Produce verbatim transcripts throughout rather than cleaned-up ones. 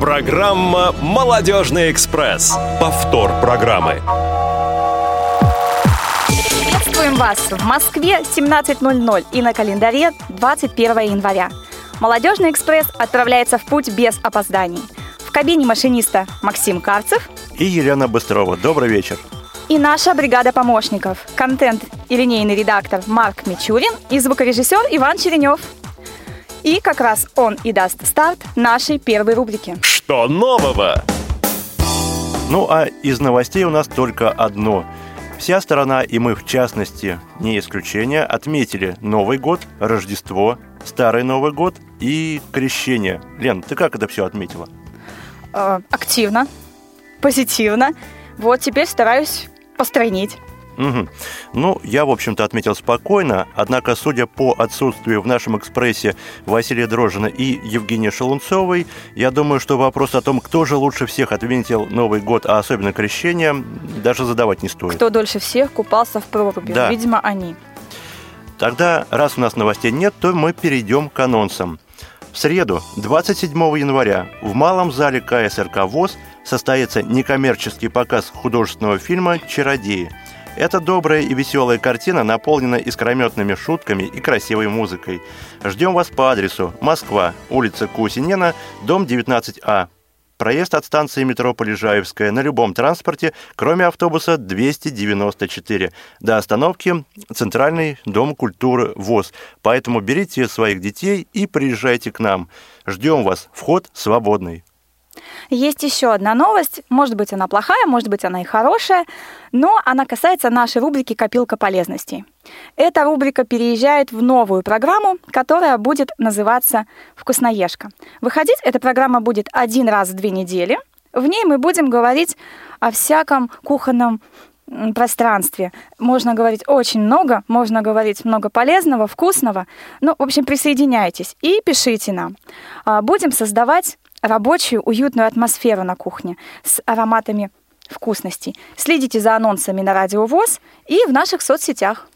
Программа «Молодежный экспресс». Повтор программы. Приветствуем вас! В Москве семнадцать ноль ноль и на календаре двадцать первое января. «Молодежный экспресс» отправляется в путь без опозданий. В кабине машиниста Максим Карцев и Елена Быстрова. Добрый вечер! И наша бригада помощников. Контент и линейный редактор Марк Мичурин и звукорежиссер Иван Черенев. И как раз он и даст старт нашей первой рубрике. Что нового? Ну а из новостей у нас только одно. Вся страна, и мы в частности, не исключение, отметили Новый год, Рождество, Старый Новый год и Крещение. Лен, ты как это все отметила? Э, активно, позитивно. Вот теперь стараюсь постройнить. Угу. Ну, я, в общем-то, отметил спокойно, однако, судя по отсутствию в нашем экспрессе Василия Дрожина и Евгении Шелунцовой, я думаю, что вопрос о том, кто же лучше всех отметил Новый год, а особенно Крещение, даже задавать не стоит. Кто дольше всех купался в проруби, да. Видимо, они. Тогда, раз у нас новостей нет, то мы перейдем к анонсам. В среду, двадцать седьмого января, в Малом зале ка эс эр ка ВОЗ состоится некоммерческий показ художественного фильма «Чародеи». Эта добрая и веселая картина наполнена искрометными шутками и красивой музыкой. Ждем вас по адресу: Москва, улица Кусинена, дом девятнадцать А. Проезд от станции метро Полежаевская на любом транспорте, кроме автобуса двести девяносто четыре, до остановки Центральный дом культуры ВОЗ. Поэтому берите своих детей и приезжайте к нам. Ждем вас. Вход свободный. Есть еще одна новость. Может быть, она плохая, может быть, она и хорошая, но она касается нашей рубрики «Копилка полезностей». Эта рубрика переезжает в новую программу, которая будет называться «Вкусноежка». Выходить эта программа будет один раз в две недели. В ней мы будем говорить о всяком кухонном пространстве. Можно говорить очень много, можно говорить много полезного, вкусного. Ну, в общем, присоединяйтесь и пишите нам. Будем создавать рабочую, уютную атмосферу на кухне с ароматами вкусностей. Следите за анонсами на Радио ВОЗ и в наших соцсетях.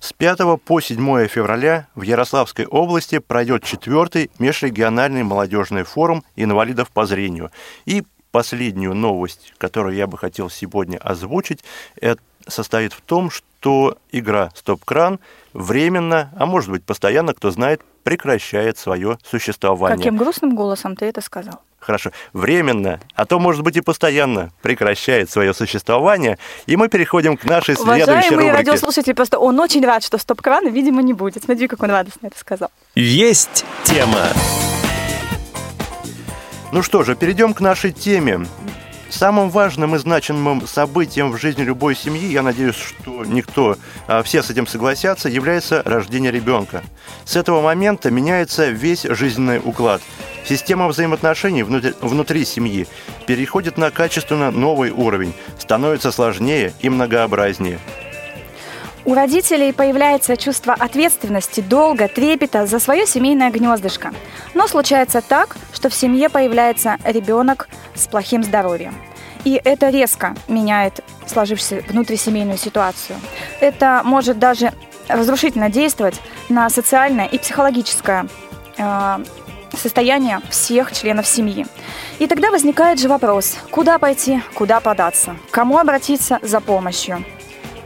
С пятого по седьмое февраля в Ярославской области пройдет четвертый межрегиональный молодежный форум инвалидов по зрению. И последнюю новость, которую я бы хотел сегодня озвучить, это состоит в том, что игра «Стоп-кран» временно, а может быть постоянно, кто знает, прекращает свое существование. Каким грустным голосом ты это сказал? Хорошо. Временно, а то, может быть, и постоянно прекращает свое существование. И мы переходим к нашей следующей рубрике. Уважаемые радиослушатели, просто он очень рад, что «Стоп-крана», видимо, не будет. Смотри, как он радостно это сказал. Есть тема. Ну что же, перейдем к нашей теме. Самым важным и значимым событием в жизни любой семьи, я надеюсь, что никто, а все с этим согласятся, является рождение ребенка. С этого момента меняется весь жизненный уклад. Система взаимоотношений внутри, внутри семьи переходит на качественно новый уровень, становится сложнее и многообразнее. У родителей появляется чувство ответственности, долга, трепета за свое семейное гнездышко. Но случается так, что в семье появляется ребенок с плохим здоровьем. И это резко меняет сложившуюся внутрисемейную ситуацию. Это может даже разрушительно действовать на социальное и психологическое э, состояние всех членов семьи. И тогда возникает же вопрос, куда пойти, куда податься, к кому обратиться за помощью.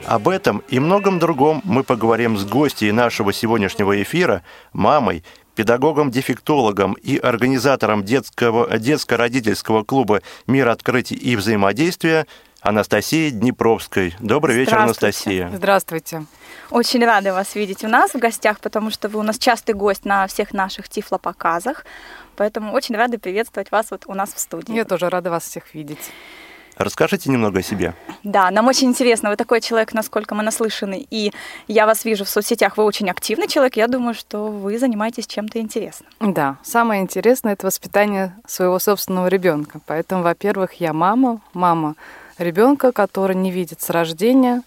Об этом и многом другом мы поговорим с гостьей нашего сегодняшнего эфира, мамой, педагогом-дефектологом и организатором детского, детско-родительского клуба «Мир открытий и взаимодействия» Анастасией Днепровской. Добрый вечер, Анастасия. Здравствуйте. Очень рада вас видеть у нас в гостях, потому что вы у нас частый гость на всех наших тифлопоказах, поэтому очень рада приветствовать вас вот у нас в студии. Я тоже рада вас всех видеть. Расскажите немного о себе. Да, нам очень интересно. Вы такой человек, насколько мы наслышаны, и я вас вижу в соцсетях. Вы очень активный человек. Я думаю, что вы занимаетесь чем-то интересным. Да, самое интересное – это воспитание своего собственного ребенка. Поэтому, во-первых, я мама, мама ребенка, который не видит с рождения.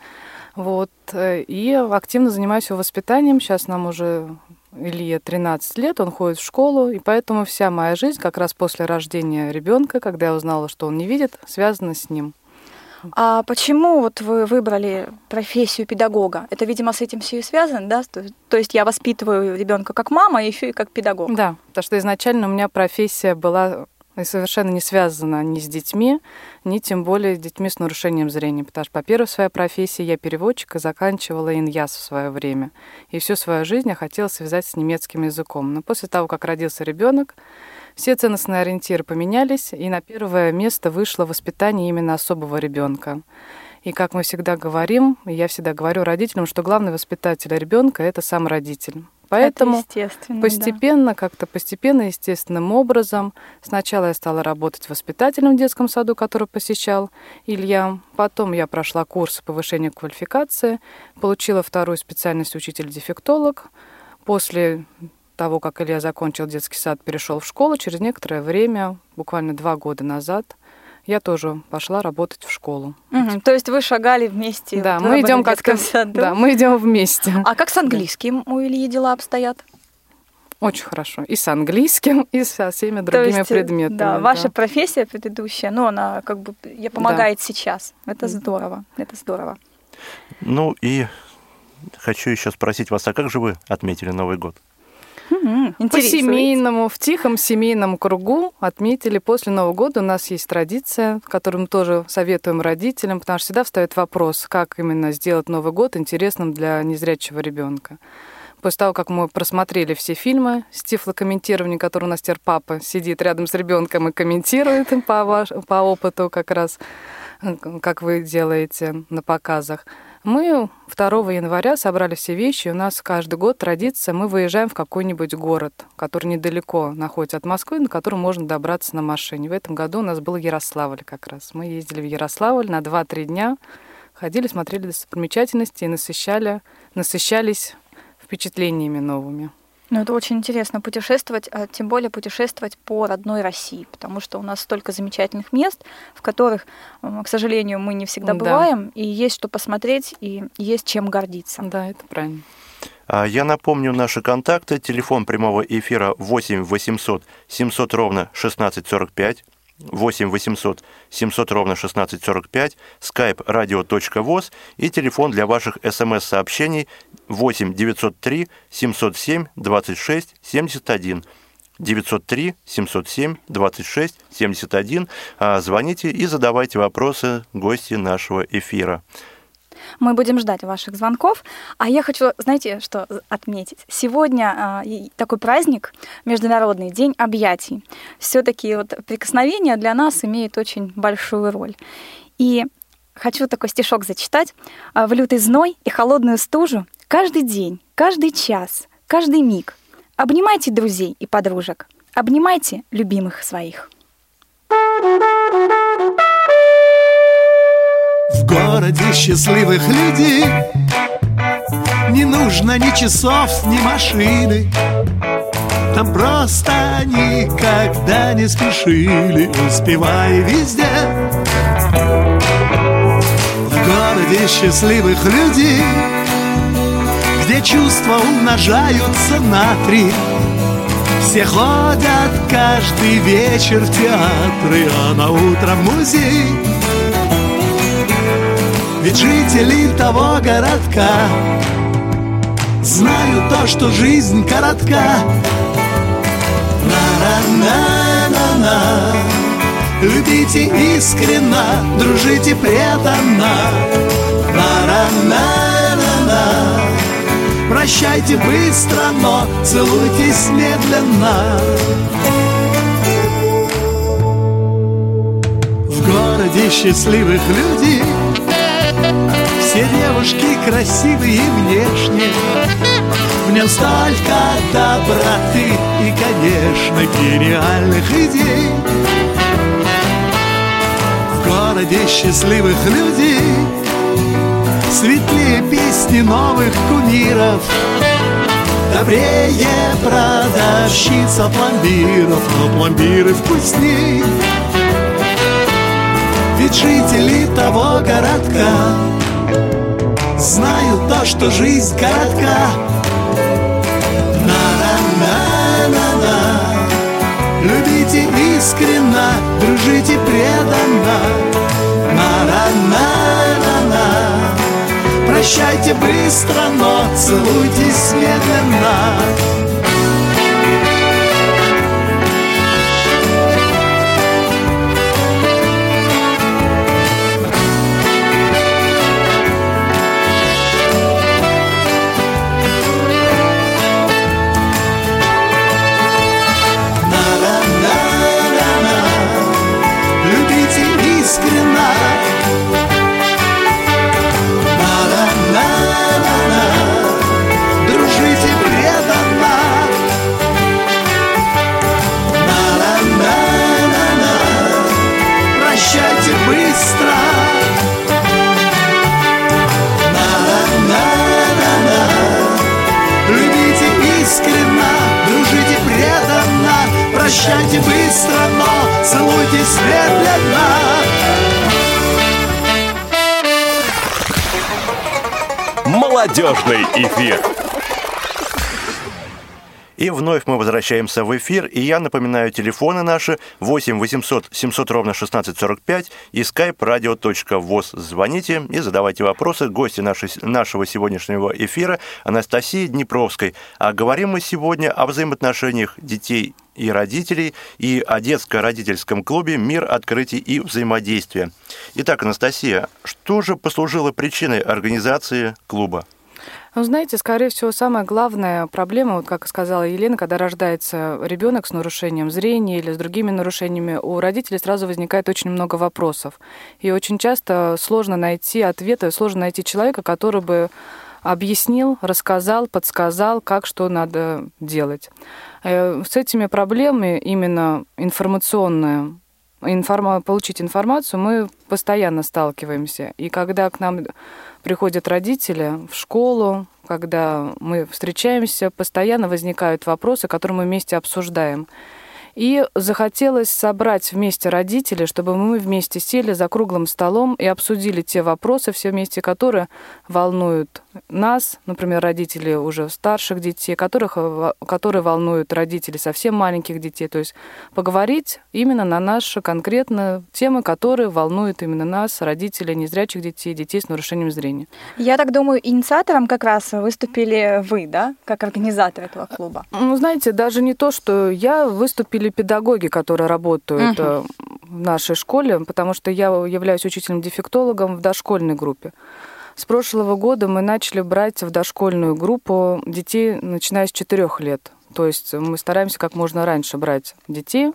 Вот, и активно занимаюсь его воспитанием. Сейчас нам уже Илье тринадцать лет, он ходит в школу, и поэтому вся моя жизнь как раз после рождения ребенка, когда я узнала, что он не видит, связана с ним. А почему вот вы выбрали профессию педагога? Это, видимо, с этим все и связано, да? То есть я воспитываю ребенка как мама, а еще и как педагог. Да, потому что изначально у меня профессия была И совершенно не связана ни с детьми, ни тем более с детьми с нарушением зрения. Потому что, во-первых, в своей профессии я переводчик и заканчивала ИнЯз в свое время. И всю свою жизнь я хотела связать с немецким языком. Но после того, как родился ребенок, все ценностные ориентиры поменялись, и на первое место вышло воспитание именно особого ребенка. И как мы всегда говорим, и я всегда говорю родителям, что главный воспитатель ребенка – это сам родитель. Поэтому постепенно, да. как-то постепенно, естественным образом сначала я стала работать воспитателем в детском саду, который посещал Илья. Потом я прошла курс повышения квалификации, получила вторую специальность учитель-дефектолог. После того, как Илья закончил детский сад, перешел в школу, через некоторое время, буквально два года назад, я тоже пошла работать в школу. Угу, то есть вы шагали вместе? Да, вот мы идем как-то. Да, мы идем вместе. А как с английским у Ильи дела обстоят? Очень хорошо. И с английским, и со всеми другими то есть, предметами. Да, да, ваша профессия предыдущая, но она как бы ей помогает да. сейчас. Это здорово. Это здорово. Ну и хочу еще спросить вас, а как же вы отметили Новый год? По-семейному, в тихом семейном кругу отметили. После Нового года у нас есть традиция, которую мы тоже советуем родителям, потому что всегда встает вопрос, как именно сделать Новый год интересным для незрячего ребенка. После того, как мы просмотрели все фильмы с тифлокомментированием, который у нас теперь папа сидит рядом с ребенком и комментирует по, ваш, по опыту как раз, как вы делаете на показах, мы второго января собрали все вещи. У нас каждый год традиция, мы выезжаем в какой-нибудь город, который недалеко находится от Москвы, на который можно добраться на машине. В этом году у нас был Ярославль как раз. Мы ездили в Ярославль на два-три дня, ходили, смотрели достопримечательности и насыщали, насыщались впечатлениями новыми. Ну, это очень интересно путешествовать, а тем более путешествовать по родной России, потому что у нас столько замечательных мест, в которых, к сожалению, мы не всегда бываем, да. и есть что посмотреть, и есть чем гордиться. Да, это правильно. Я напомню наши контакты. Телефон прямого эфира восемь восемьсот семьсот ровно шестнадцать сорок пять, восемь восемьсот семьсот ровно шестнадцать сорок пять, skype radio.voz и телефон для ваших смс-сообщений восемь девятьсот три семьсот семь двадцать шесть семьдесят один. девятьсот три семьсот семь двадцать шесть семьдесят один. Звоните и задавайте вопросы гости нашего эфира. Мы будем ждать ваших звонков. А я хочу, знаете, что отметить? Сегодня э, такой праздник, Международный день объятий. Все-таки вот прикосновения для нас имеют очень большую роль. И хочу такой стишок зачитать. «В лютый зной и холодную стужу каждый день, каждый час, каждый миг обнимайте друзей и подружек, обнимайте любимых своих». В городе счастливых людей не нужно ни часов, ни машины. Там просто никогда не спешили, успевая везде. В городе счастливых людей, где чувства умножаются на три, все ходят каждый вечер в театры, а на утро в музей. Ведь жители того городка знают то, что жизнь коротка. На-на-на-на-на. Любите искренно, дружите преданно. На-на-на-на-на. Прощайте быстро, но целуйтесь медленно. В городе счастливых людей все девушки красивые внешне, в нем столько доброты и, конечно, гениальных идей. В городе счастливых людей светлее песни новых кумиров, добрее продавщица пломбиров, но пломбиры вкусней. Ведь жители того городка знают то, что жизнь коротка. На-на-на-на-на. Любите искренно, дружите преданно. На-на-на-на-на. Прощайте быстро, но целуйтесь медленно. прощайте быстро, но целуйтесь медленно. Молодежный эфир. И вновь мы возвращаемся в эфир, и я напоминаю, телефоны наши восемь восемьсот семьсот ровно шестнадцать сорок пять и skype радио точка воз. Звоните и задавайте вопросы гости нашей, нашего сегодняшнего эфира Анастасии Днепровской. А говорим мы сегодня о взаимоотношениях детей и родителей и о детско-родительском клубе «Мир открытий и взаимодействия». Итак, Анастасия, что же послужило причиной организации клуба? Ну, знаете, скорее всего, самая главная проблема, вот как сказала Елена, когда рождается ребенок с нарушением зрения или с другими нарушениями, у родителей сразу возникает очень много вопросов. И очень часто сложно найти ответы, сложно найти человека, который бы объяснил, рассказал, подсказал, как, что надо делать. С этими проблемами именно информационные, информа- получить информацию, мы постоянно сталкиваемся. И когда к нам приходят родители в школу, когда мы встречаемся, постоянно возникают вопросы, которые мы вместе обсуждаем. И захотелось собрать вместе родителей, чтобы мы вместе сели за круглым столом и обсудили те вопросы, все вместе, которые волнуют нас, например, родители уже старших детей, которых, которые волнуют родители совсем маленьких детей. То есть поговорить именно на наши конкретные темы, которые волнуют именно нас, родителей незрячих детей, детей с нарушением зрения. Я так думаю, инициатором как раз выступили вы, да, как организатор этого клуба? Ну, знаете, даже не то, что я выступила, или педагоги, которые работают uh-huh. в нашей школе, потому что я являюсь учителем-дефектологом в дошкольной группе. С прошлого года мы начали брать в дошкольную группу детей, начиная с четырёх лет. То есть мы стараемся как можно раньше брать детей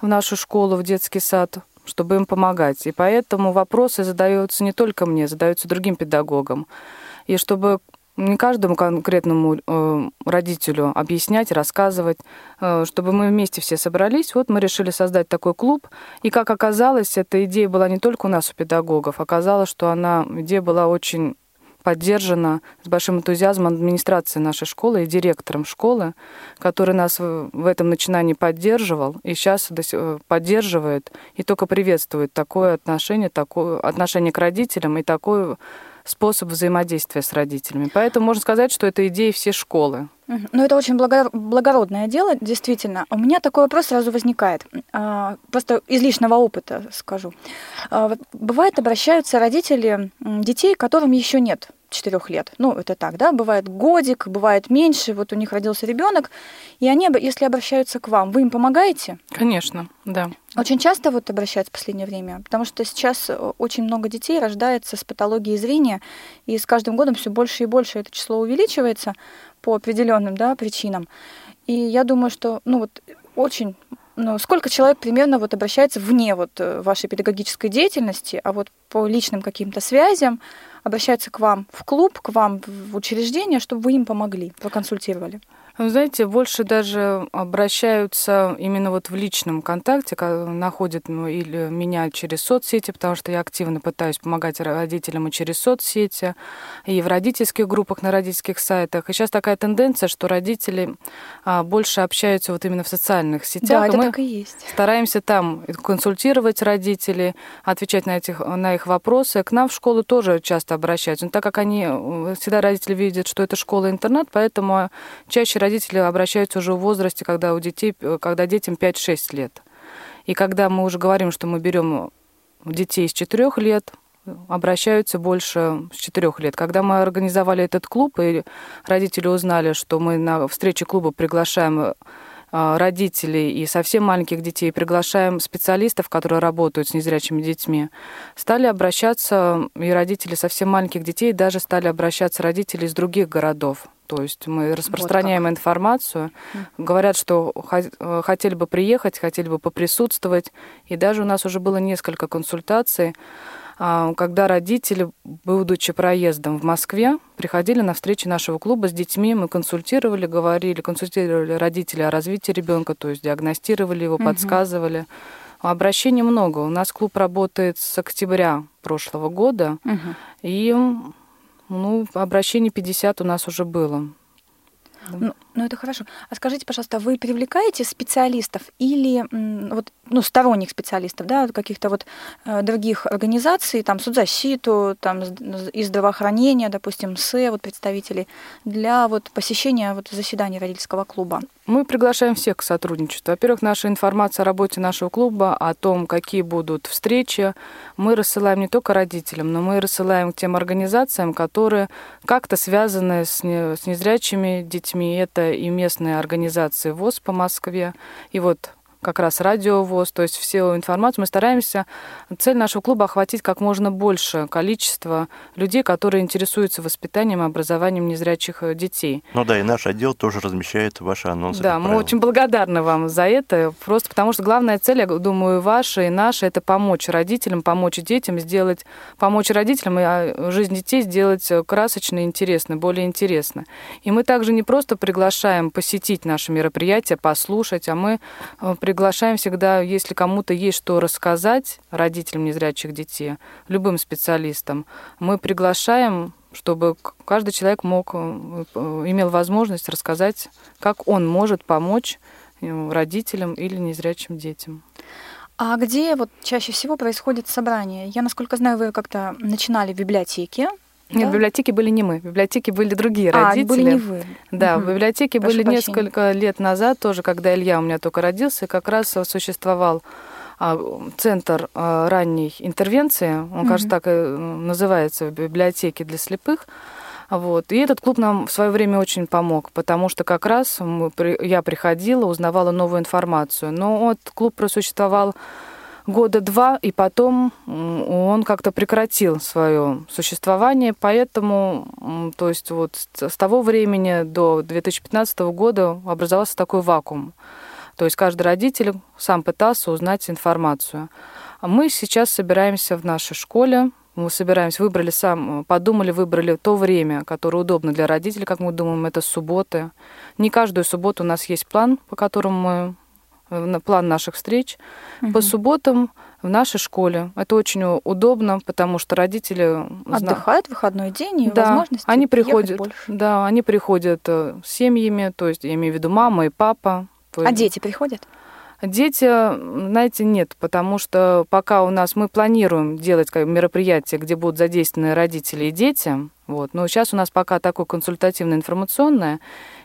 в нашу школу, в детский сад, чтобы им помогать. И поэтому вопросы задаются не только мне, задаются другим педагогам. И чтобы не каждому конкретному э, родителю объяснять, рассказывать, э, чтобы мы вместе все собрались. Вот мы решили создать такой клуб. И, как оказалось, эта идея была не только у нас, у педагогов. Оказалось, что она, идея была очень поддержана с большим энтузиазмом администрацией нашей школы и директором школы, который нас в этом начинании поддерживал и сейчас поддерживает и только приветствует такое отношение, такое отношение к родителям и такое способ взаимодействия с родителями. Поэтому можно сказать, что это идея всей школы. Ну, это очень благородное дело, действительно. У меня такой вопрос сразу возникает. Просто из личного опыта скажу. Бывает, обращаются родители детей, которым еще нет четырёх лет. Ну, это так, да? Бывает годик, бывает меньше. Вот у них родился ребенок, и они, если обращаются к вам, вы им помогаете? Конечно, да. Очень часто вот обращаются в последнее время, потому что сейчас очень много детей рождается с патологией зрения, и с каждым годом все больше и больше это число увеличивается по определенным, да, причинам. И я думаю, что, ну вот, очень... Ну, сколько человек примерно вот обращается вне вот вашей педагогической деятельности, а вот по личным каким-то связям обращаются к вам в клуб, к вам в учреждение, чтобы вы им помогли, проконсультировали? Вы знаете, больше даже обращаются именно вот в личном контакте, находят ну, или меня через соцсети, потому что я активно пытаюсь помогать родителям и через соцсети, и в родительских группах, на родительских сайтах. И сейчас такая тенденция, что родители а, больше общаются вот именно в социальных сетях. Да, это мы так и есть. Стараемся там консультировать родителей, отвечать на, этих, на их вопросы. К нам в школу тоже часто обращаются. Но так как они, всегда родители видят, что это школа-интернат, поэтому чаще родители Родители обращаются уже в возрасте, когда у детей, когда детям пять-шесть лет. И когда мы уже говорим, что мы берем детей с четырёх лет, обращаются больше с четырёх лет. Когда мы организовали этот клуб, и родители узнали, что мы на встрече клуба приглашаем родителей и совсем маленьких детей, приглашаем специалистов, которые работают с незрячими детьми, стали обращаться и родители совсем маленьких детей, даже стали обращаться родители из других городов. То есть мы распространяем вот информацию, говорят, что хотели бы приехать, хотели бы поприсутствовать. И даже у нас уже было несколько консультаций, когда родители, будучи проездом в Москве, приходили на встречи нашего клуба с детьми, мы консультировали, говорили, консультировали родителей о развитии ребенка, то есть диагностировали его, угу. подсказывали. Обращений много. У нас клуб работает с октября прошлого года, угу. и... Ну, обращений пятьдесят у нас уже было. Да. Ну, ну, это хорошо. А скажите, пожалуйста, вы привлекаете специалистов или вот, ну, сторонних специалистов, да, каких-то вот других организаций, там, соцзащиту, там, из здравоохранения, допустим, МСЭ, вот, представителей, для вот посещения вот заседаний родительского клуба? Мы приглашаем всех к сотрудничеству. Во-первых, наша информация о работе нашего клуба, о том, какие будут встречи, мы рассылаем не только родителям, но мы рассылаем к тем организациям, которые как-то связаны с незрячими детьми. Это и местные организации ВОЗ по Москве, и вот как раз Радио ВОЗ, то есть всю информацию. Мы стараемся, цель нашего клуба охватить как можно больше количество людей, которые интересуются воспитанием и образованием незрячих детей. Ну да, и наш отдел тоже размещает ваши анонсы. Да, мы очень благодарны вам за это, просто потому что главная цель, я думаю, ваша и наша, это помочь родителям, помочь детям, сделать, помочь родителям и жизнь детей сделать красочной, интересной, более интересной. И мы также не просто приглашаем посетить наши мероприятия, послушать, а мы приглашаем Приглашаем всегда, если кому-то есть что рассказать родителям незрячих детей, любым специалистам, мы приглашаем, чтобы каждый человек мог, имел возможность рассказать, как он может помочь родителям или незрячим детям. А где вот чаще всего происходит собрание? Я, насколько знаю, вы как-то начинали в библиотеке. Нет, да? Библиотеки были не мы, библиотеки были другие а, родители. А, были не вы. Да, угу. Библиотеки Прошу были прощения. Несколько лет назад тоже, когда Илья у меня только родился, и как раз существовал центр ранней интервенции, он, угу. кажется, так и называется, в библиотеке для слепых. Вот. И этот клуб нам в свое время очень помог, потому что как раз мы, я приходила, узнавала новую информацию. Но вот клуб просуществовал года два, и потом он как-то прекратил свое существование, поэтому, то есть вот с того времени до две тысячи пятнадцатого года образовался такой вакуум. То есть каждый родитель сам пытался узнать информацию. А мы сейчас собираемся в нашей школе, мы собираемся, выбрали сам, подумали, выбрали то время, которое удобно для родителей, как мы думаем, это субботы. Не каждую субботу у нас есть план, по которому мы план наших встреч, угу. по субботам в нашей школе. Это очень удобно, потому что родители отдыхают в выходной день, и да, возможности они приходят, больше. Да, они приходят с семьями, то есть я имею в виду мама и папа. А есть... дети приходят? Дети, знаете, нет, потому что пока у нас мы планируем делать мероприятия, где будут задействованы родители и дети, вот, но сейчас у нас пока такое консультативно-информационное,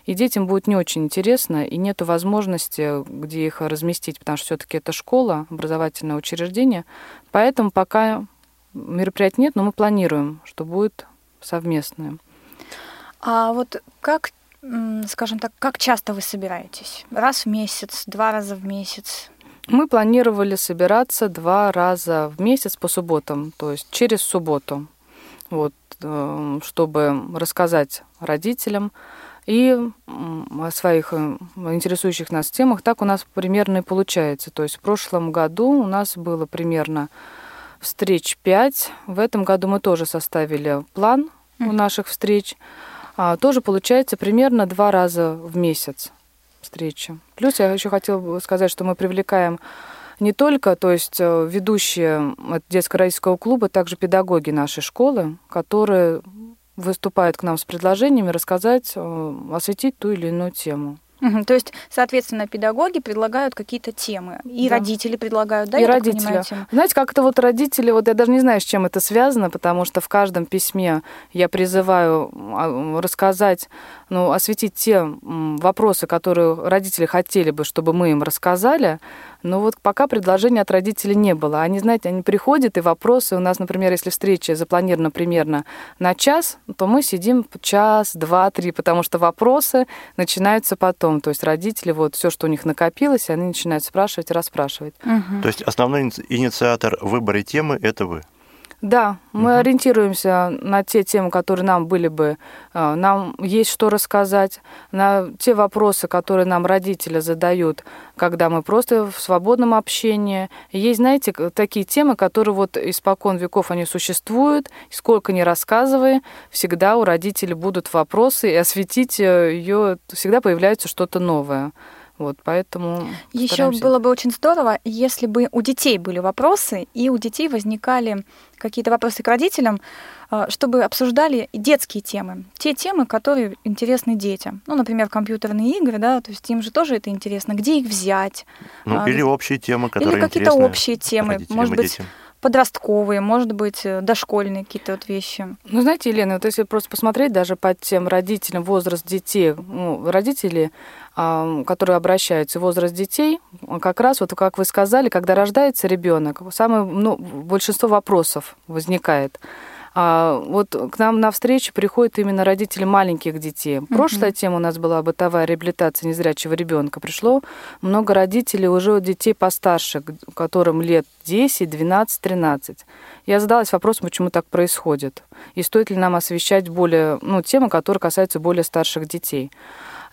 и детям будет не очень интересно, и нет возможности, где их разместить, потому что все-таки это школа, образовательное учреждение, поэтому пока мероприятий нет, но мы планируем, что будет совместное. А вот как... Скажем так, как часто вы собираетесь? Раз в месяц, два раза в месяц? Мы планировали собираться два раза в месяц по субботам, то есть через субботу, вот, чтобы рассказать родителям и о своих интересующих нас темах. Так у нас примерно и получается. То есть в прошлом году у нас было примерно встреч пять. В этом году мы тоже составили план у наших встреч. А, тоже получается примерно два раза в месяц встречи. Плюс я еще хотела бы сказать, что мы привлекаем не только, то есть ведущие от детско-родительского клуба, также педагоги нашей школы, которые выступают к нам с предложениями рассказать, осветить ту или иную тему. То есть, соответственно, педагоги предлагают какие-то темы, и да. родители предлагают, да? И я родители. Так понимаю, темы. Знаете, как-то вот родители, вот я даже не знаю, с чем это связано, потому что в каждом письме я призываю рассказать, ну, осветить те вопросы, которые родители хотели бы, чтобы мы им рассказали, но вот пока предложений от родителей не было. Они, знаете, они приходят, и вопросы у нас, например, если встреча запланирована примерно на час, то мы сидим час, два, три, потому что вопросы начинаются потом. То есть родители, вот все, что у них накопилось, они начинают спрашивать и расспрашивать. Угу. То есть основной инициатор выбора темы – это вы? Да, мы угу. ориентируемся на те темы, которые нам были бы, нам есть что рассказать, на те вопросы, которые нам родители задают, когда мы просто в свободном общении. Есть, знаете, такие темы, которые вот испокон веков они существуют, сколько ни рассказывай, всегда у родителей будут вопросы, и осветить ее всегда появляется что-то новое. Вот, поэтому еще было бы очень здорово, если бы у детей были вопросы, и у детей возникали какие-то вопросы к родителям, чтобы обсуждали детские темы, те темы, которые интересны детям. Ну, например, компьютерные игры, да, то есть им же тоже это интересно, где их взять. Ну, а, или общие темы, которые интересны. Или какие-то общие темы, родителям, может быть, детям. Подростковые, может быть, дошкольные какие-то вот вещи. Ну, знаете, Елена, вот если просто посмотреть даже под тем родителям, возраст детей, ну, родители, которые обращаются, возраст детей, как раз, вот как вы сказали, когда рождается ребенок, самое, ну, большинство вопросов возникает. А вот к нам на встречу приходят именно родители маленьких детей. Прошлая uh-huh. тема у нас была бытовая реабилитация незрячего ребенка. Пришло много родителей уже детей постарше, которым лет десять, двенадцать, тринадцать. Я задалась вопросом, почему так происходит. И стоит ли нам освещать более, ну, темы, которые касаются более старших детей.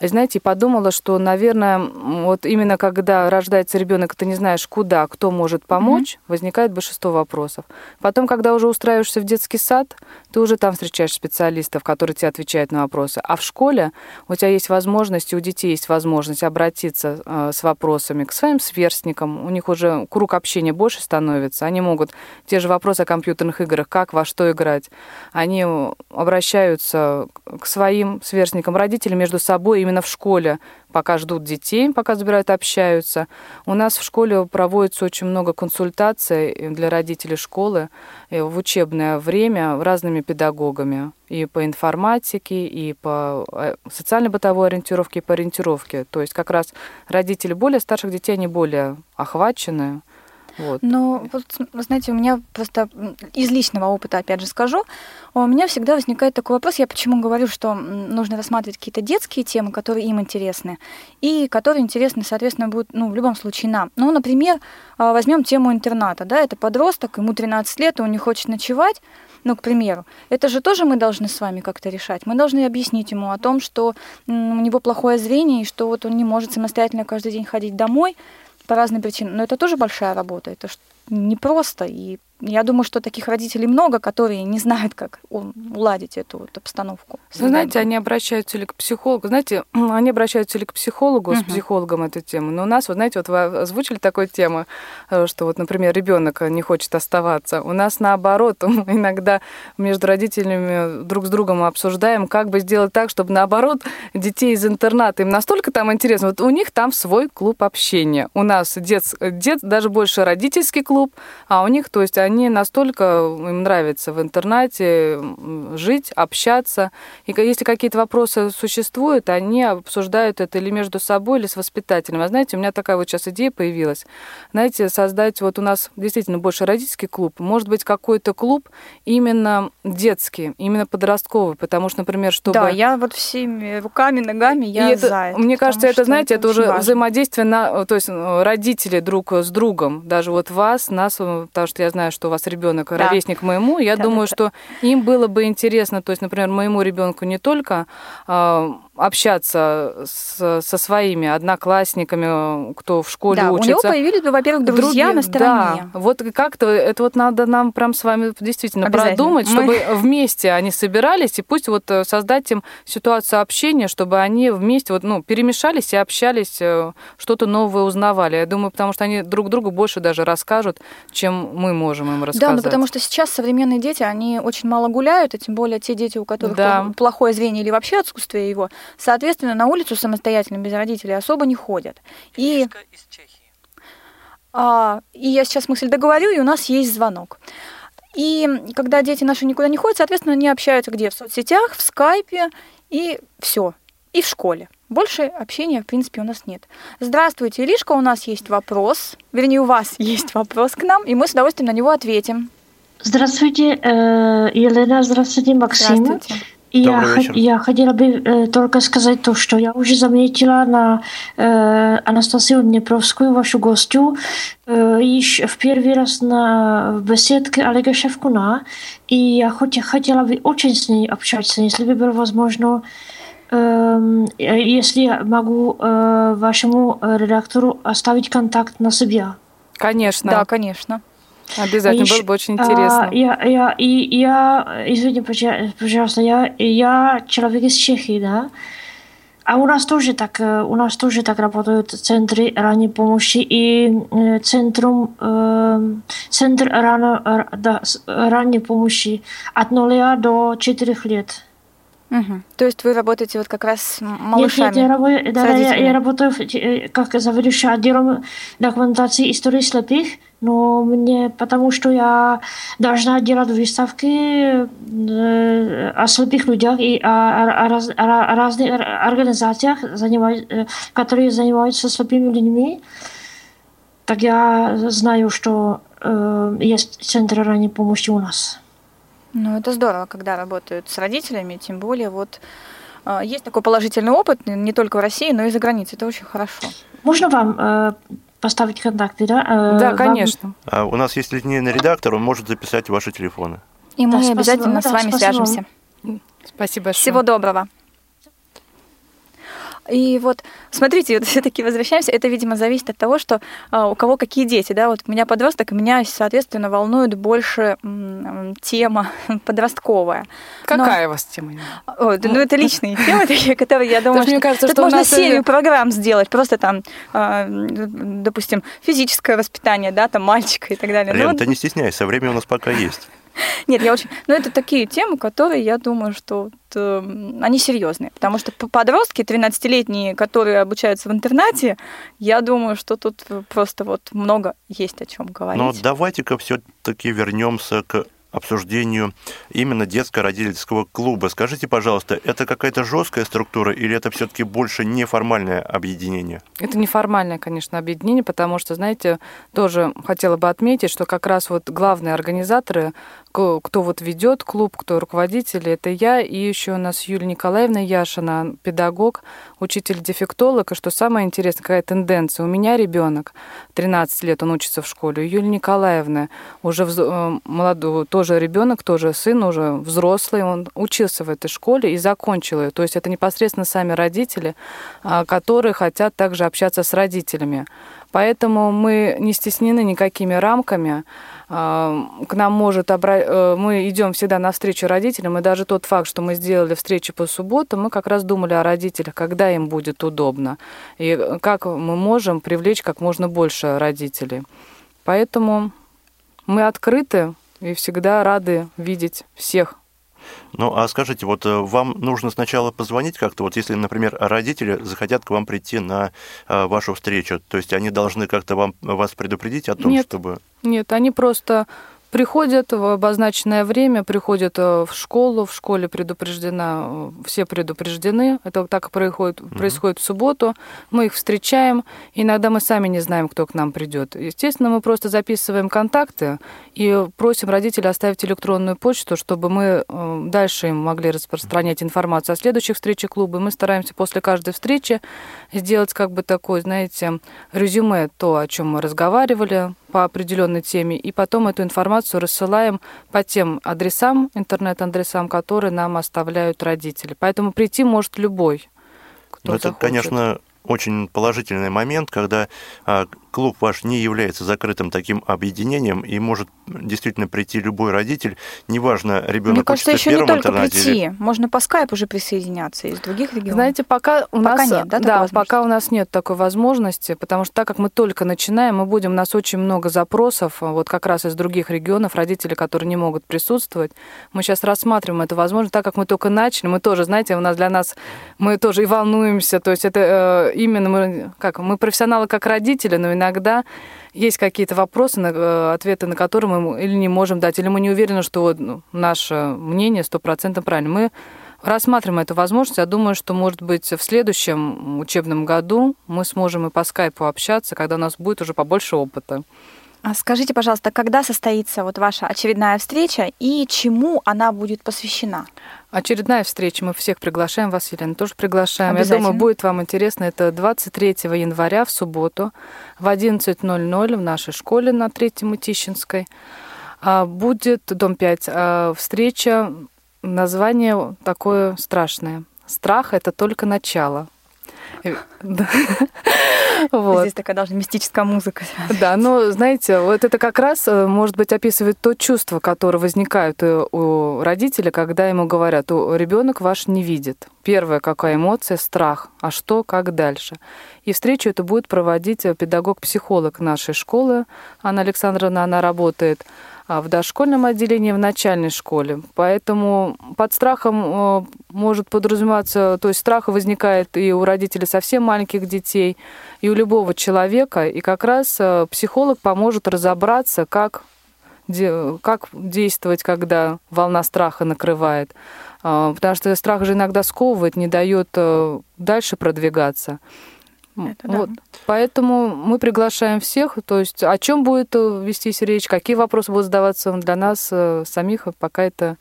И, знаете, подумала, что, наверное, вот именно когда рождается ребенок, ты не знаешь, куда, кто может помочь, mm-hmm. возникает большинство вопросов. Потом, когда уже устраиваешься в детский сад, ты уже там встречаешь специалистов, которые тебе отвечают на вопросы. А в школе у тебя есть возможность, и у детей есть возможность обратиться с вопросами к своим сверстникам. У них уже круг общения больше становится. Они могут те же вопросы о компьютерных играх, как, во что играть. Они обращаются к своим сверстникам, родители между собой, именно в школе, пока ждут детей, пока забирают, общаются. У нас в школе проводится очень много консультаций для родителей школы в учебное время разными педагогами. И по информатике, и по социально-бытовой ориентировке, и по ориентировке. То есть как раз родители более старших детей, они более охвачены. Вот. Ну, вот, знаете, у меня просто из личного опыта, опять же, скажу, у меня всегда возникает такой вопрос, я почему говорю, что нужно рассматривать какие-то детские темы, которые им интересны, и которые интересны, соответственно, будут, ну, в любом случае нам. Ну, например, возьмем тему интерната, да, это подросток, ему тринадцать лет, и он не хочет ночевать, ну, к примеру. Это же тоже мы должны с вами как-то решать, мы должны объяснить ему о том, что у него плохое зрение, и что вот он не может самостоятельно каждый день ходить домой, по разным причинам. Но это тоже большая работа, это непросто. И я думаю, что таких родителей много, которые не знают, как уладить эту вот обстановку. Вы знаете, они обращаются ли к психологу? Знаете, они обращаются ли к психологу, uh-huh. с психологом эту тему. Но у нас, вот знаете, вот вы озвучили такую тему, что вот, например, ребенок не хочет оставаться. У нас наоборот, иногда между родителями друг с другом мы обсуждаем, как бы сделать так, чтобы наоборот детей из интерната, им настолько там интересно. Вот у них там свой клуб общения. У нас дет, дет даже больше родительский клуб, а у них, то есть, они Они настолько, им нравится в интернате жить, общаться. И если какие-то вопросы существуют, они обсуждают это или между собой, или с воспитателем. А знаете, у меня такая вот сейчас идея появилась. Знаете, создать вот у нас действительно больше родительский клуб. Может быть, какой-то клуб именно детский, именно подростковый. Потому что, например, чтобы... Да, я вот всеми руками, ногами, я это, за это. Мне кажется, это, знаете, это, это уже важно. Взаимодействие, на, то есть родители друг с другом. Даже вот вас, нас, потому что я знаю, что что у вас ребенок да. ровесник моему, я да, думаю, да, что да. им было бы интересно, то есть, например, моему ребенку не только э, общаться с, со своими одноклассниками, кто в школе да, учится. Да, у него появились бы, во-первых, друзья Други, на стороне. Да, вот как-то это вот надо нам прям с вами действительно продумать, чтобы Мы... вместе они собирались, и пусть вот создать им ситуацию общения, чтобы они вместе вот, ну, перемешались и общались, что-то новое узнавали. Я думаю, потому что они друг другу больше даже расскажут, чем мы можем. Да, ну потому что сейчас современные дети, они очень мало гуляют, и тем более те дети, у которых да. плохое зрение или вообще отсутствие его, соответственно, на улицу самостоятельно без родителей особо не ходят. Иришка и... из Чехии. А, и я сейчас мысль договорю, и у нас есть звонок. И когда дети наши никуда не ходят, соответственно, они общаются где? В соцсетях, в скайпе, и все, и в школе. Больше общения, в принципе, у нас нет. Здравствуйте, Иришка, у нас есть вопрос. Вернее, у вас есть вопрос к нам, и мы с удовольствием на него ответим. Здравствуйте, Елена, здравствуйте, Максим. Здравствуйте. Я, я хотела бы только сказать то, что я уже заметила на Анастасию Днепровскую, вашу гостью, еще в первый раз на беседке Олега Шевкуна, и я хотела бы очень с ней общаться, если бы было возможно. Если я могу вашему редактору оставить контакт на себя. Конечно. Да, конечно. Обязательно, было бы очень интересно. Я, я, и, я извините, пожалуйста, я, я человек из Чехии, да? А у нас тоже так, у нас тоже так работают центры ранней помощи и центром, э, центр рано, да, ранней помощи от нуля до четырех лет. Угу. То есть вы работаете вот как раз с малышами? Нет, нет, я, работаю, да, я, я работаю как заведующий отделом документации истории слепых, но мне, потому что я должна делать выставки о слепых людях и о, о, раз, о разных организациях, которые занимаются слепыми людьми, так я знаю, что э, есть центр ранней помощи у нас. Ну, это здорово, когда работают с родителями, тем более вот э, есть такой положительный опыт не только в России, но и за границей. Это очень хорошо. Можно вам э, поставить контакты, да? Э, да, конечно. Вам... А у нас есть линейный редактор, он может записать ваши телефоны. И мы да, обязательно да, с вами спасибо. свяжемся. Спасибо большое. Всего доброго. И вот, смотрите, вот все-таки возвращаемся. Это, видимо, зависит от того, что а, у кого какие дети, да. Вот у меня подросток, и меня, соответственно, волнует больше м- тема подростковая. Какая Но... у вас тема? О, ну, это личные темы такие, которые, я думаю, что... Кажется, тут что можно серию и... программ сделать. Просто там, а, допустим, физическое воспитание, да, там, мальчика и так далее. Лен, ну, ты вот... не стесняйся, время у нас пока есть. Нет, я очень... Но это такие темы, которые, я думаю, что э, они серьезные. Потому что подростки, тринадцатилетние, которые обучаются в интернате, я думаю, что тут просто вот много есть о чем говорить. Но давайте-ка все-таки вернемся к обсуждению именно детско-родительского клуба. Скажите, пожалуйста, это какая-то жесткая структура или это все-таки больше неформальное объединение? Это неформальное, конечно, объединение, потому что, знаете, тоже хотела бы отметить, что как раз вот главные организаторы, кто вот ведет клуб, кто руководители, это я и еще у нас Юлия Николаевна Яшина, педагог, учитель-дефектолог. И что самое интересное, какая тенденция? У меня ребенок тринадцать лет, он учится в школе. У Юлии Николаевны уже вз... молодой, тоже Тоже ребенок, тоже сын, уже взрослый, он учился в этой школе и закончил ее. То есть это непосредственно сами родители, которые хотят также общаться с родителями. Поэтому мы не стеснены никакими рамками. К нам может обра... мы идем всегда навстречу родителям, и даже тот факт, что мы сделали встречи по субботам, мы как раз думали о родителях, когда им будет удобно и как мы можем привлечь как можно больше родителей. Поэтому мы открыты. И всегда рады видеть всех. Ну, а скажите, вот вам нужно сначала позвонить как-то, вот если, например, родители захотят к вам прийти на вашу встречу, то есть они должны как-то вам, вас предупредить о том, нет, чтобы... Нет, они просто приходят в обозначенное время, приходят в школу, в школе предупреждена, все предупреждены, это так происходит, mm-hmm. происходит в субботу, мы их встречаем, иногда мы сами не знаем, кто к нам придет. Естественно, мы просто записываем контакты и просим родителей оставить электронную почту, чтобы мы дальше им могли распространять информацию о следующих встречах клуба. Мы стараемся после каждой встречи сделать как бы такое, знаете, резюме, то, о чем мы разговаривали, по определенной теме, и потом эту информацию рассылаем по тем адресам, интернет-адресам, которые нам оставляют родители. Поэтому прийти может любой, кто захочет. Это, конечно, очень положительный момент, когда клуб ваш не является закрытым таким объединением, и может действительно прийти любой родитель, неважно, ребенок учится в первом интернате. Мне кажется, еще не только прийти, или... можно по скайпу уже присоединяться из других регионов. Знаете, пока у пока нас нет, да, да, пока у нас нет такой возможности, потому что так как мы только начинаем, мы будем, у нас очень много запросов, вот как раз из других регионов, родители, которые не могут присутствовать. Мы сейчас рассматриваем эту возможность, так как мы только начали, мы тоже, знаете, у нас для нас, мы тоже и волнуемся, то есть это э, именно, мы, как, мы профессионалы как родители, но и иногда есть какие-то вопросы, ответы на которые мы или не можем дать, или мы не уверены, что вот наше мнение сто процентов правильно. Мы рассматриваем эту возможность. Я думаю, что, может быть, в следующем учебном году мы сможем и по скайпу общаться, когда у нас будет уже побольше опыта. А скажите, пожалуйста, когда состоится вот ваша очередная встреча и чему она будет посвящена? Очередная встреча. Мы всех приглашаем, вас, Елена, тоже приглашаем. Я думаю, будет вам интересно. Это двадцать третьего января в субботу в одиннадцать ноль ноль в нашей школе на Третьем Тишинской. Будет, дом пять, встреча, название такое страшное. «Страх – это только начало». Здесь такая должна мистическая музыка. Да, но, знаете, вот это как раз, может быть, описывает то чувство, которое возникает у родителя, когда ему говорят: ребенок ваш не видит. Первая какая эмоция — страх. А что, как дальше? И встречу это будет проводить педагог-психолог нашей школы Анна Александровна. Она работает в дошкольном отделении, в начальной школе. Поэтому под страхом может подразумеваться, то есть страх возникает и у родителей совсем маленьких детей, и у любого человека. И как раз психолог поможет разобраться, как, как действовать, когда волна страха накрывает. Потому что страх же иногда сковывает, не дает дальше продвигаться. Это вот. Да. Поэтому мы приглашаем всех, то есть о чем будет вестись речь, какие вопросы будут задаваться для нас самих, пока это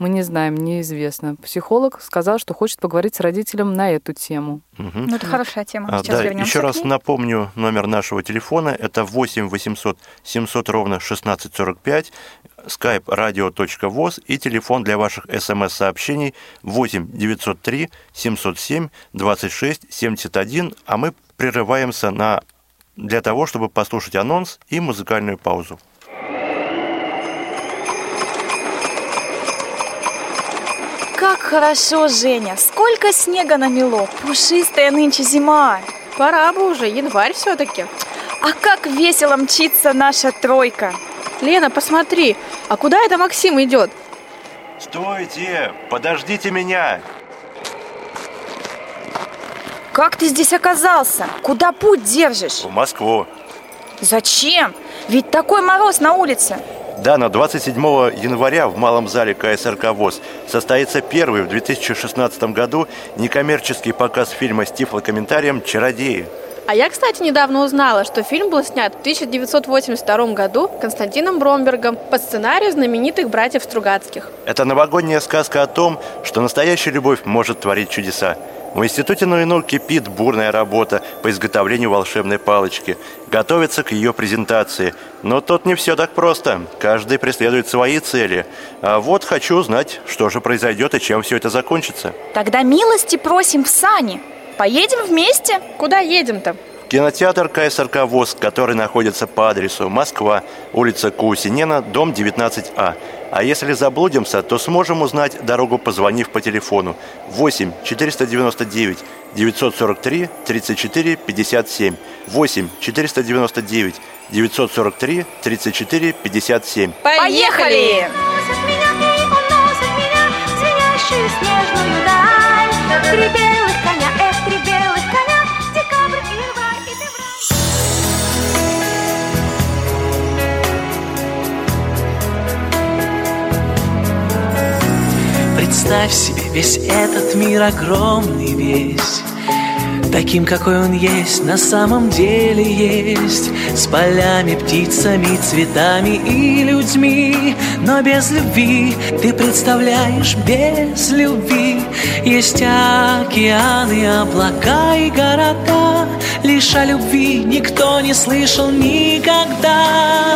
мы не знаем, неизвестно. Психолог сказал, что хочет поговорить с родителем на эту тему. Угу. Ну, это хорошая тема. А, да, еще раз напомню номер нашего телефона, это восемь восемьсот семьсот ровно шестнадцать сорок пять, skype radio.voz и телефон для ваших смс-сообщений восемь девятьсот три семьсот семь двадцать шесть семьдесят один, а мы прерываемся на... для того, чтобы послушать анонс и музыкальную паузу. Как хорошо, Женя! Сколько снега намело! Пушистая нынче зима! Пора бы уже, январь все-таки. А как весело мчится наша тройка! Лена, посмотри, а куда это Максим идет? Стойте! Подождите меня! Как ты здесь оказался? Куда путь держишь? В Москву. Зачем? Ведь такой мороз на улице. Да, на двадцать седьмого января в Малом зале КСРК ВОЗ состоится первый в две тысячи шестнадцатом году некоммерческий показ фильма с тифлокомментарием «Чародеи». А я, кстати, недавно узнала, что фильм был снят в тысяча девятьсот восемьдесят втором году Константином Бромбергом по сценарию знаменитых «Братьев Стругацких». Это новогодняя сказка о том, что настоящая любовь может творить чудеса. В Институте НУИНУ кипит бурная работа по изготовлению волшебной палочки. Готовится к ее презентации. Но тут не все так просто. Каждый преследует свои цели. А вот хочу узнать, что же произойдет и чем все это закончится. Тогда милости просим в сани. Поедем вместе? Куда едем-то? Кинотеатр КСРК ВОЗ, который находится по адресу Москва, улица Кусинена, дом девятнадцать А. А если заблудимся, то сможем узнать дорогу, позвонив по телефону восемь четыреста девяносто девять девятьсот сорок три тридцать четыре пятьдесят семь, восемь четыреста девяносто девять девятьсот сорок три тридцать четыре пятьдесят семь. Поехали! Представь себе весь этот мир огромный весь, таким, какой он есть, на самом деле есть, с полями, птицами, цветами и людьми. Но без любви, ты представляешь, без любви есть океаны, облака и города. Лишь о любви никто не слышал никогда.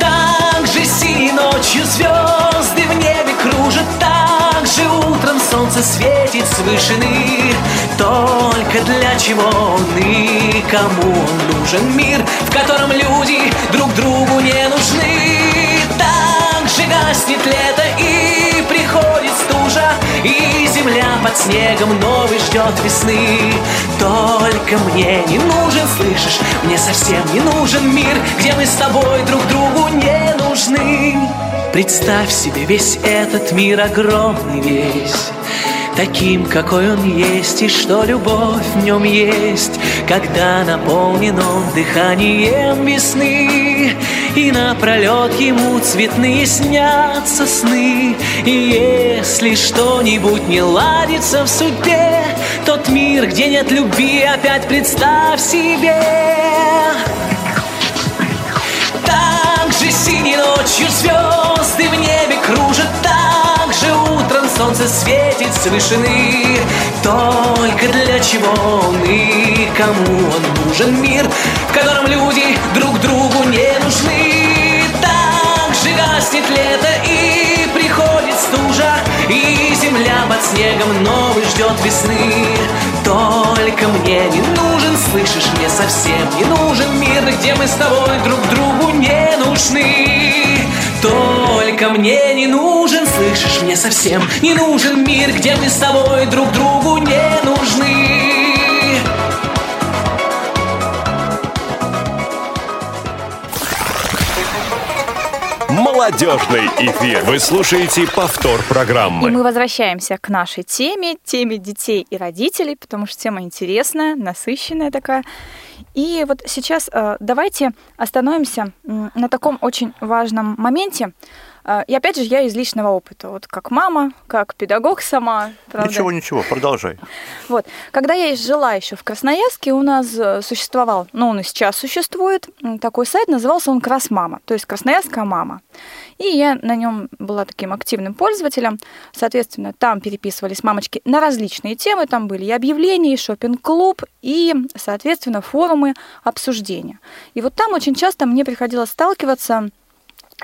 Так же синей ночью звезды в небе кружат, так же утром солнце светит с вышины. Только для чего он и кому он нужен мир, в котором люди друг другу не нужны? Так же гаснет лето и приходит стужа, и земля под снегом новый ждет весны. Только мне не нужен, слышишь, мне совсем не нужен мир, где мы с тобой друг другу не нужны. Представь себе весь этот мир огромный весь, таким, какой он есть, и что любовь в нем есть, когда наполнен он дыханием весны, и напролет ему цветные снятся сны. И если что-нибудь не ладится в судьбе, тот мир, где нет любви, опять представь себе. Так же синей ночью звезды в небе кружат, так же утром солнце светит с вышины. Только для чего он и кому он нужен мир, в котором люди друг другу не нужны? Так же гаснет лето и приходит стужа, и земля земля под снегом новый ждет весны. Только мне не нужен, слышишь, мне совсем не нужен мир, где мы с тобой друг другу не нужны. Только мне не нужен, слышишь, мне совсем не нужен мир, где мы с тобой друг другу не нужны. Молодежный эфир. Вы слушаете повтор программы. И мы возвращаемся к нашей теме, теме детей и родителей, потому что тема интересная, насыщенная такая. И вот сейчас давайте остановимся на таком очень важном моменте. И опять же, я из личного опыта, вот как мама, как педагог сама. Правда? Ничего, ничего, продолжай. Вот, когда я жила еще в Красноярске, у нас существовал, ну он и сейчас существует, такой сайт, назывался он «Красмама», то есть «Красноярская мама». И я на нем была таким активным пользователем, соответственно, там переписывались мамочки на различные темы, там были и объявления, и шопинг-клуб, и, соответственно, форумы обсуждения. И вот там очень часто мне приходилось сталкиваться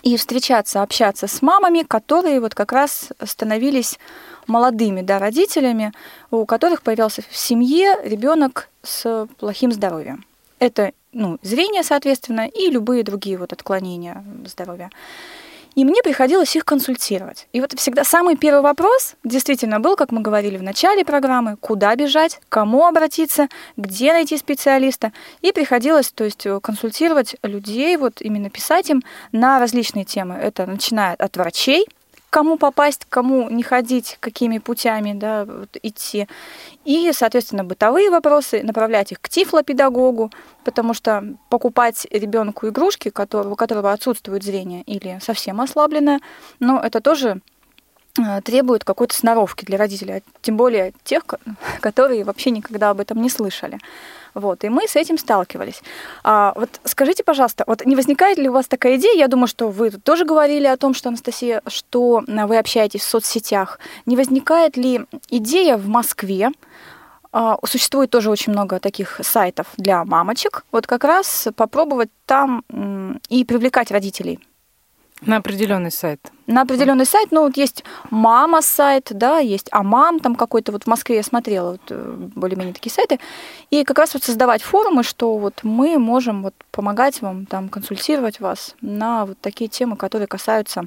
и встречаться, общаться с мамами, которые вот как раз становились молодыми, да, родителями, у которых появился в семье ребенок с плохим здоровьем. Это, ну, зрение, соответственно, и любые другие вот отклонения здоровья. И мне приходилось их консультировать. И вот всегда самый первый вопрос действительно был, как мы говорили в начале программы, куда бежать, кому обратиться, где найти специалиста. И приходилось, то есть, консультировать людей, вот именно писать им на различные темы. Это начиная от врачей, кому попасть, кому не ходить, какими путями, да, вот, идти. И, соответственно, бытовые вопросы, направлять их к тифлопедагогу, потому что покупать ребенку игрушки, который, у которого отсутствует зрение или совсем ослабленное, ну, это тоже требует какой-то сноровки для родителей, тем более тех, которые вообще никогда об этом не слышали. Вот, и мы с этим сталкивались. А, вот скажите, пожалуйста, вот не возникает ли у вас такая идея? Я думаю, что вы тут тоже говорили о том, что, Анастасия, что вы общаетесь в соцсетях. Не возникает ли идея в Москве? А, существует тоже очень много таких сайтов для мамочек. Вот как раз попробовать там и привлекать родителей. На определенный сайт. На определенный сайт, ну вот есть мама сайт, да, есть Амам, там какой-то вот в Москве я смотрела, вот, более-менее такие сайты, и как раз вот создавать форумы, что вот мы можем вот помогать вам, там консультировать вас на вот такие темы, которые касаются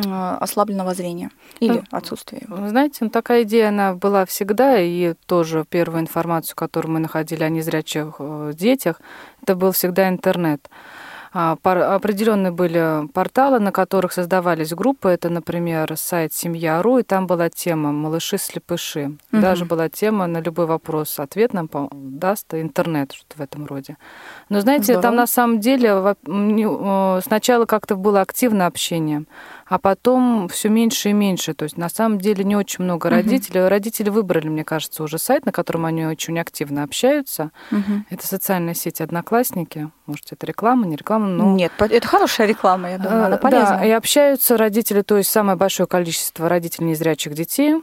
ослабленного зрения или отсутствия его. Вы знаете, ну, такая идея, она была всегда, и тоже первую информацию, которую мы находили о незрячих детях, это был всегда интернет. Определенные были порталы, на которых создавались группы. Это, например, сайт «Семья.ру», и там была тема «Малыши-слепыши». Угу. Даже была тема на любой вопрос, ответ нам даст интернет, что-то в этом роде. Но, знаете, здорово. Там на самом деле сначала как-то было активное общение, а потом все меньше и меньше. То есть на самом деле не очень много родителей. Угу. Родители выбрали, мне кажется, уже сайт, на котором они очень активно общаются. Угу. Это социальная сеть «Одноклассники». Может, это реклама, не реклама? Но... Нет, это хорошая реклама, я думаю, она полезна. Да, и общаются родители, то есть самое большое количество родителей незрячих детей,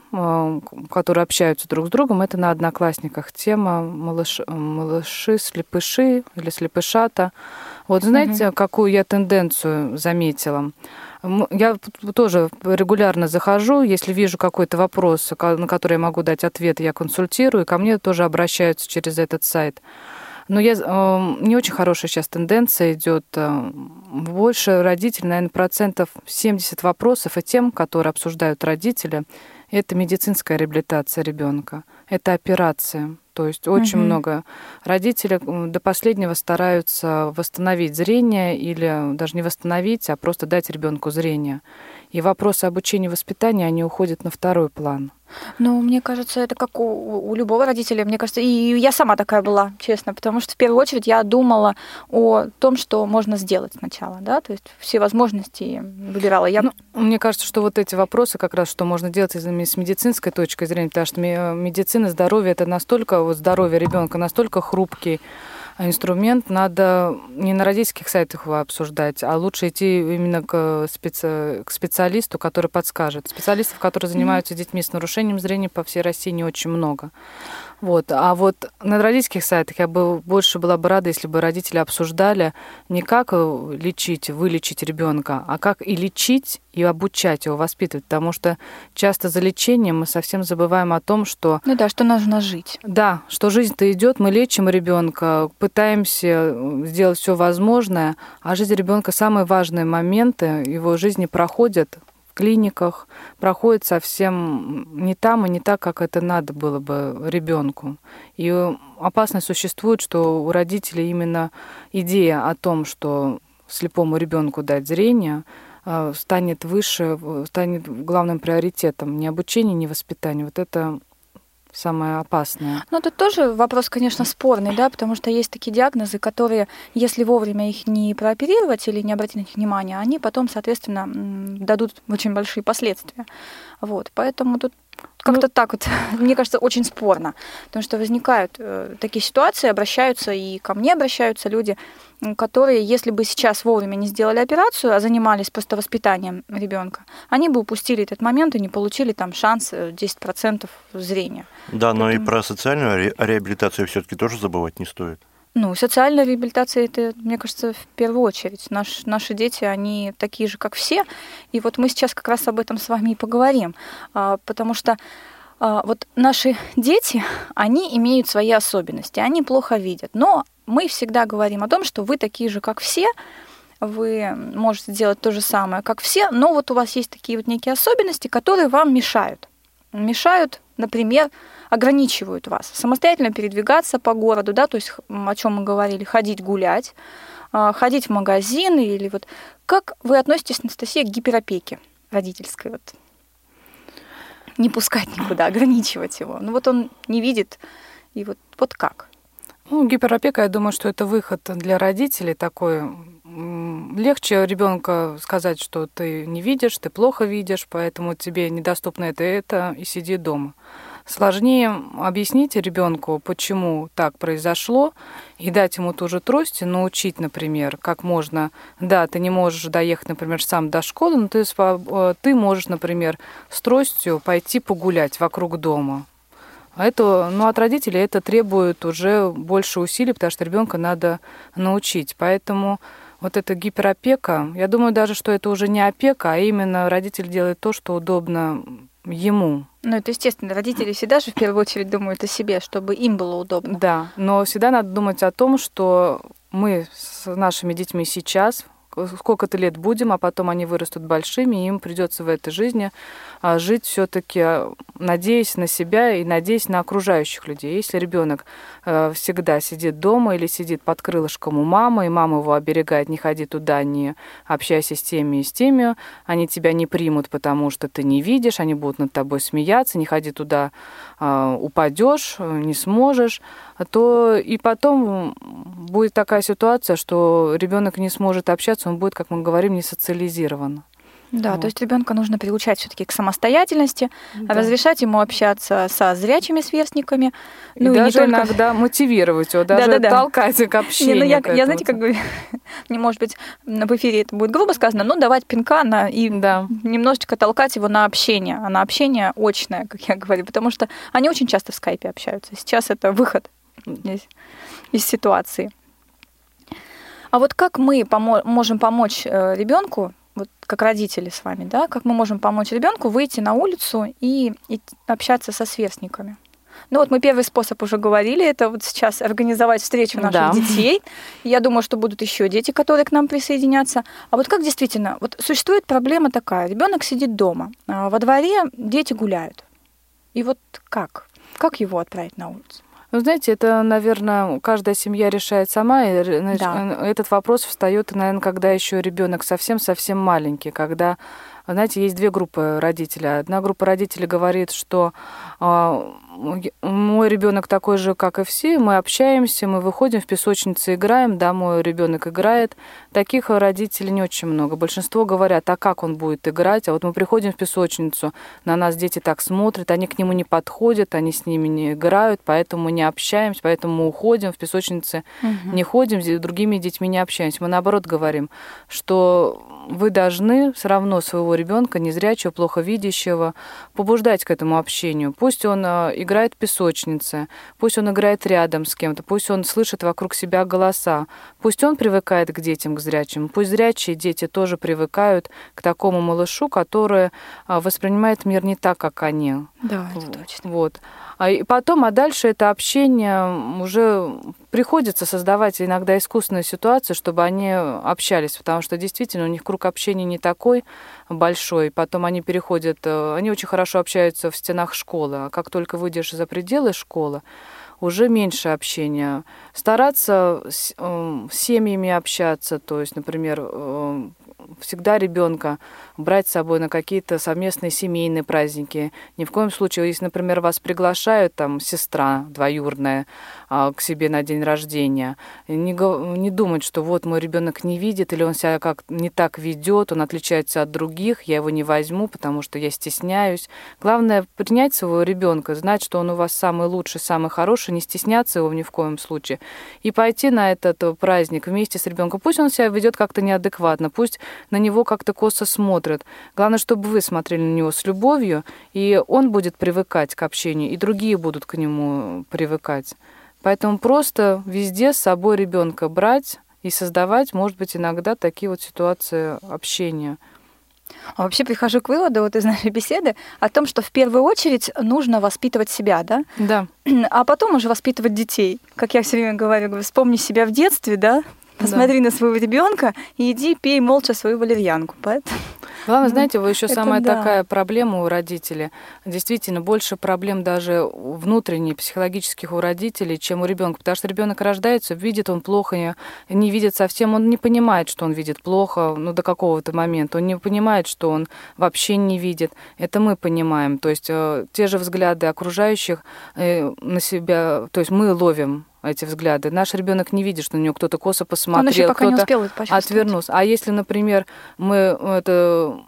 которые общаются друг с другом, это на «Одноклассниках». Тема «Малыши, малыши слепыши» или «Слепышата». Вот знаете, угу. какую я тенденцию заметила? Я тоже регулярно захожу, если вижу какой-то вопрос, на который я могу дать ответ, я консультирую, и ко мне тоже обращаются через этот сайт. Но я, не очень хорошая сейчас тенденция идет. Больше родителей, наверное, процентов семьдесят вопросов и тем, которые обсуждают родители, это медицинская реабилитация ребенка, это операция. То есть очень угу. много родителей до последнего стараются восстановить зрение или даже не восстановить, а просто дать ребенку зрение. И вопросы обучения и воспитания, они уходят на второй план. Ну, мне кажется, это как у, у любого родителя. Мне кажется, и я сама такая была, честно, потому что в первую очередь я думала о том, что можно сделать сначала, да, то есть все возможности выбирала. Я... Ну, мне кажется, что вот эти вопросы как раз, что можно делать с медицинской точки зрения, потому что медицина, здоровье, это настолько, вот здоровье ребенка настолько хрупкий инструмент надо не на родительских сайтах его обсуждать, а лучше идти именно к, специ... к специалисту, который подскажет. Специалистов, которые занимаются детьми с нарушением зрения, по всей России не очень много. Вот. А вот на родительских сайтах я бы больше была бы рада, если бы родители обсуждали не как лечить, вылечить ребенка, а как и лечить, и обучать его, воспитывать. Потому что часто за лечением мы совсем забываем о том, что... Ну да, что нужно жить. Да, что жизнь-то идет, мы лечим ребенка, пытаемся сделать все возможное, а жизнь ребенка, самые важные моменты его жизни проходят в клиниках, проходит совсем не там и не так, как это надо было бы ребенку. И опасность существует, что у родителей именно идея о том, что слепому ребенку дать зрение, станет выше, станет главным приоритетом. Не обучение, не воспитание. Вот это самое опасное. Ну, тут тоже вопрос, конечно, спорный, да, потому что есть такие диагнозы, которые, если вовремя их не прооперировать или не обратить на них внимания, они потом, соответственно, дадут очень большие последствия. Вот, поэтому тут как-то ну, так вот, мне кажется, очень спорно, потому что возникают э, такие ситуации, обращаются и ко мне обращаются люди, которые, если бы сейчас вовремя не сделали операцию, а занимались просто воспитанием ребенка, они бы упустили этот момент и не получили там шанс десять процентов зрения. Да, поэтому... но и про социальную ре- реабилитацию все-таки тоже забывать не стоит. Ну, социальная реабилитация, это, мне кажется, в первую очередь. Наш, наши дети, они такие же, как все. И вот мы сейчас как раз об этом с вами и поговорим. Потому что вот наши дети, они имеют свои особенности, они плохо видят. Но мы всегда говорим о том, что вы такие же, как все, вы можете делать то же самое, как все, но вот у вас есть такие вот некие особенности, которые вам мешают. Мешают, например, ограничивают вас самостоятельно передвигаться по городу, да, то есть, о чем мы говорили, ходить гулять, ходить в магазины или вот. Как вы относитесь, Анастасия, к гиперопеке родительской? Вот. Не пускать никуда, ограничивать его. Ну вот он не видит, и вот, вот как? Ну, гиперопека, я думаю, что это выход для родителей такой. Легче ребенка сказать, что ты не видишь, ты плохо видишь, поэтому тебе недоступно это и это, и сиди дома. Сложнее объяснить ребенку, почему так произошло, и дать ему ту же трость, научить, например, как можно... Да, ты не можешь доехать, например, сам до школы, но ты, ты можешь, например, с тростью пойти погулять вокруг дома. Это, ну, от родителей это требует уже больше усилий, потому что ребенка надо научить. Поэтому... Вот эта гиперопека, я думаю даже, что это уже не опека, а именно родитель делает то, что удобно ему. Ну, это естественно, родители всегда же в первую очередь думают о себе, чтобы им было удобно. Да, но всегда надо думать о том, что мы с нашими детьми сейчас сколько-то лет будем, а потом они вырастут большими, и им придется в этой жизни жить все-таки, надеясь на себя и надеясь на окружающих людей. Если ребенок всегда сидит дома или сидит под крылышком у мамы, и мама его оберегает, не ходи туда, не общайся с теми и с теми, они тебя не примут, потому что ты не видишь, они будут над тобой смеяться, не ходи туда, упадешь, не сможешь, то и потом будет такая ситуация, что ребенок не сможет общаться, он будет, как мы говорим, не социализирован. Да, вот. То есть ребенка нужно приучать все-таки к самостоятельности, да. Разрешать ему общаться со зрячими сверстниками. И ну, даже и не только... иногда мотивировать его, даже да, да, толкать да. к общению. Не, ну, я, к я, знаете, как бы, не может быть, в эфире это будет грубо сказано, но давать пинка на, и да. немножечко толкать его на общение, а на общение очное, как я говорю, потому что они очень часто в скайпе общаются. Сейчас это выход из, из ситуации. А вот как мы помо- можем помочь ребенку, вот как родители с вами, да, как мы можем помочь ребенку выйти на улицу и, и общаться со сверстниками? Ну вот мы первый способ уже говорили, это вот сейчас организовать встречу наших да. детей. Я думаю, что будут еще дети, которые к нам присоединятся. А вот как действительно, вот существует проблема такая, ребенок сидит дома, а во дворе дети гуляют. И вот как? Как его отправить на улицу? Ну, знаете, это, наверное, каждая семья решает сама, и значит, да. этот вопрос встает, наверное, когда еще ребенок совсем-совсем маленький, когда знаете, есть две группы родителей. Одна группа родителей говорит, что мой ребенок такой же, как и все, мы общаемся, мы выходим в песочнице, играем, да, мой ребенок играет. Таких родителей не очень много. Большинство говорят, а как он будет играть? А вот мы приходим в песочницу, на нас дети так смотрят, они к нему не подходят, они с ними не играют, поэтому мы не общаемся, поэтому мы уходим, в песочнице угу. не ходим, с другими детьми не общаемся. Мы наоборот говорим, что вы должны все равно своего ребенка, незрячего, плохо видящего, побуждать к этому общению. Пусть он играет в песочнице, пусть он играет рядом с кем-то, пусть он слышит вокруг себя голоса, пусть он привыкает к детям, к зрячим, пусть зрячие дети тоже привыкают к такому малышу, который воспринимает мир не так, как они. Да, это точно. Вот. А и потом, а дальше это общение уже приходится создавать иногда искусственные ситуации, чтобы они общались, потому что действительно у них круг общения не такой большой. Потом они переходят, они очень хорошо общаются в стенах школы, а как только выйдешь за пределы школы, уже меньше общения. Стараться с э, семьями общаться, то есть, например, э, всегда ребенка брать с собой на какие-то совместные семейные праздники. Ни в коем случае, если, например, вас приглашают, там, сестра двоюродная э, к себе на день рождения, не, не думать, что вот мой ребенок не видит, или он себя как не так ведет, он отличается от других, я его не возьму, потому что я стесняюсь. Главное, принять своего ребенка, знать, что он у вас самый лучший, самый хороший, не стесняться его ни в коем случае, и пойти на этот праздник вместе с ребенком. Пусть он себя ведет как-то неадекватно, пусть на него как-то косо смотрят. Главное, чтобы вы смотрели на него с любовью, и он будет привыкать к общению, и другие будут к нему привыкать. Поэтому просто везде с собой ребенка брать и создавать, может быть, иногда такие вот ситуации общения. А вообще прихожу к выводу вот из нашей беседы о том, что в первую очередь нужно воспитывать себя, да? Да. А потом уже воспитывать детей. Как я все время говорю, говорю, вспомни себя в детстве, да? Посмотри да. на своего ребенка и иди пей молча свою валерьянку. Поэтому... Главное, знаете, вы еще это самая да. такая проблема у родителей. Действительно, больше проблем даже внутренних, психологических у родителей, чем у ребенка. Потому что ребенок рождается, видит он плохо, не видит совсем, он не понимает, что он видит плохо, ну, до какого-то момента. Он не понимает, что он вообще не видит. Это мы понимаем. То есть э, те же взгляды окружающих э, на себя, то есть мы ловим эти взгляды. Наш ребенок не видит, что на него кто-то косо посмотрел, кто-то отвернулся. А если, например, мы это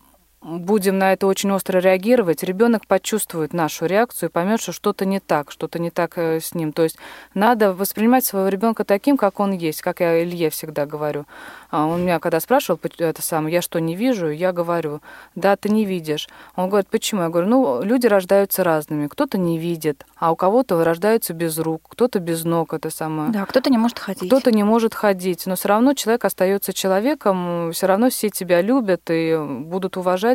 будем на это очень остро реагировать, ребенок почувствует нашу реакцию и поймет, что что-то не так, что-то не так с ним. То есть надо воспринимать своего ребенка таким, как он есть, как я Илье всегда говорю. Он меня когда спрашивал, это самое, я что, не вижу? Я говорю, да, ты не видишь. Он говорит, почему? Я говорю, ну, люди рождаются разными. Кто-то не видит, а у кого-то рождаются без рук, кто-то без ног, это самое. Да, кто-то не может ходить. Кто-то не может ходить, но все равно человек остается человеком, все равно все тебя любят и будут уважать,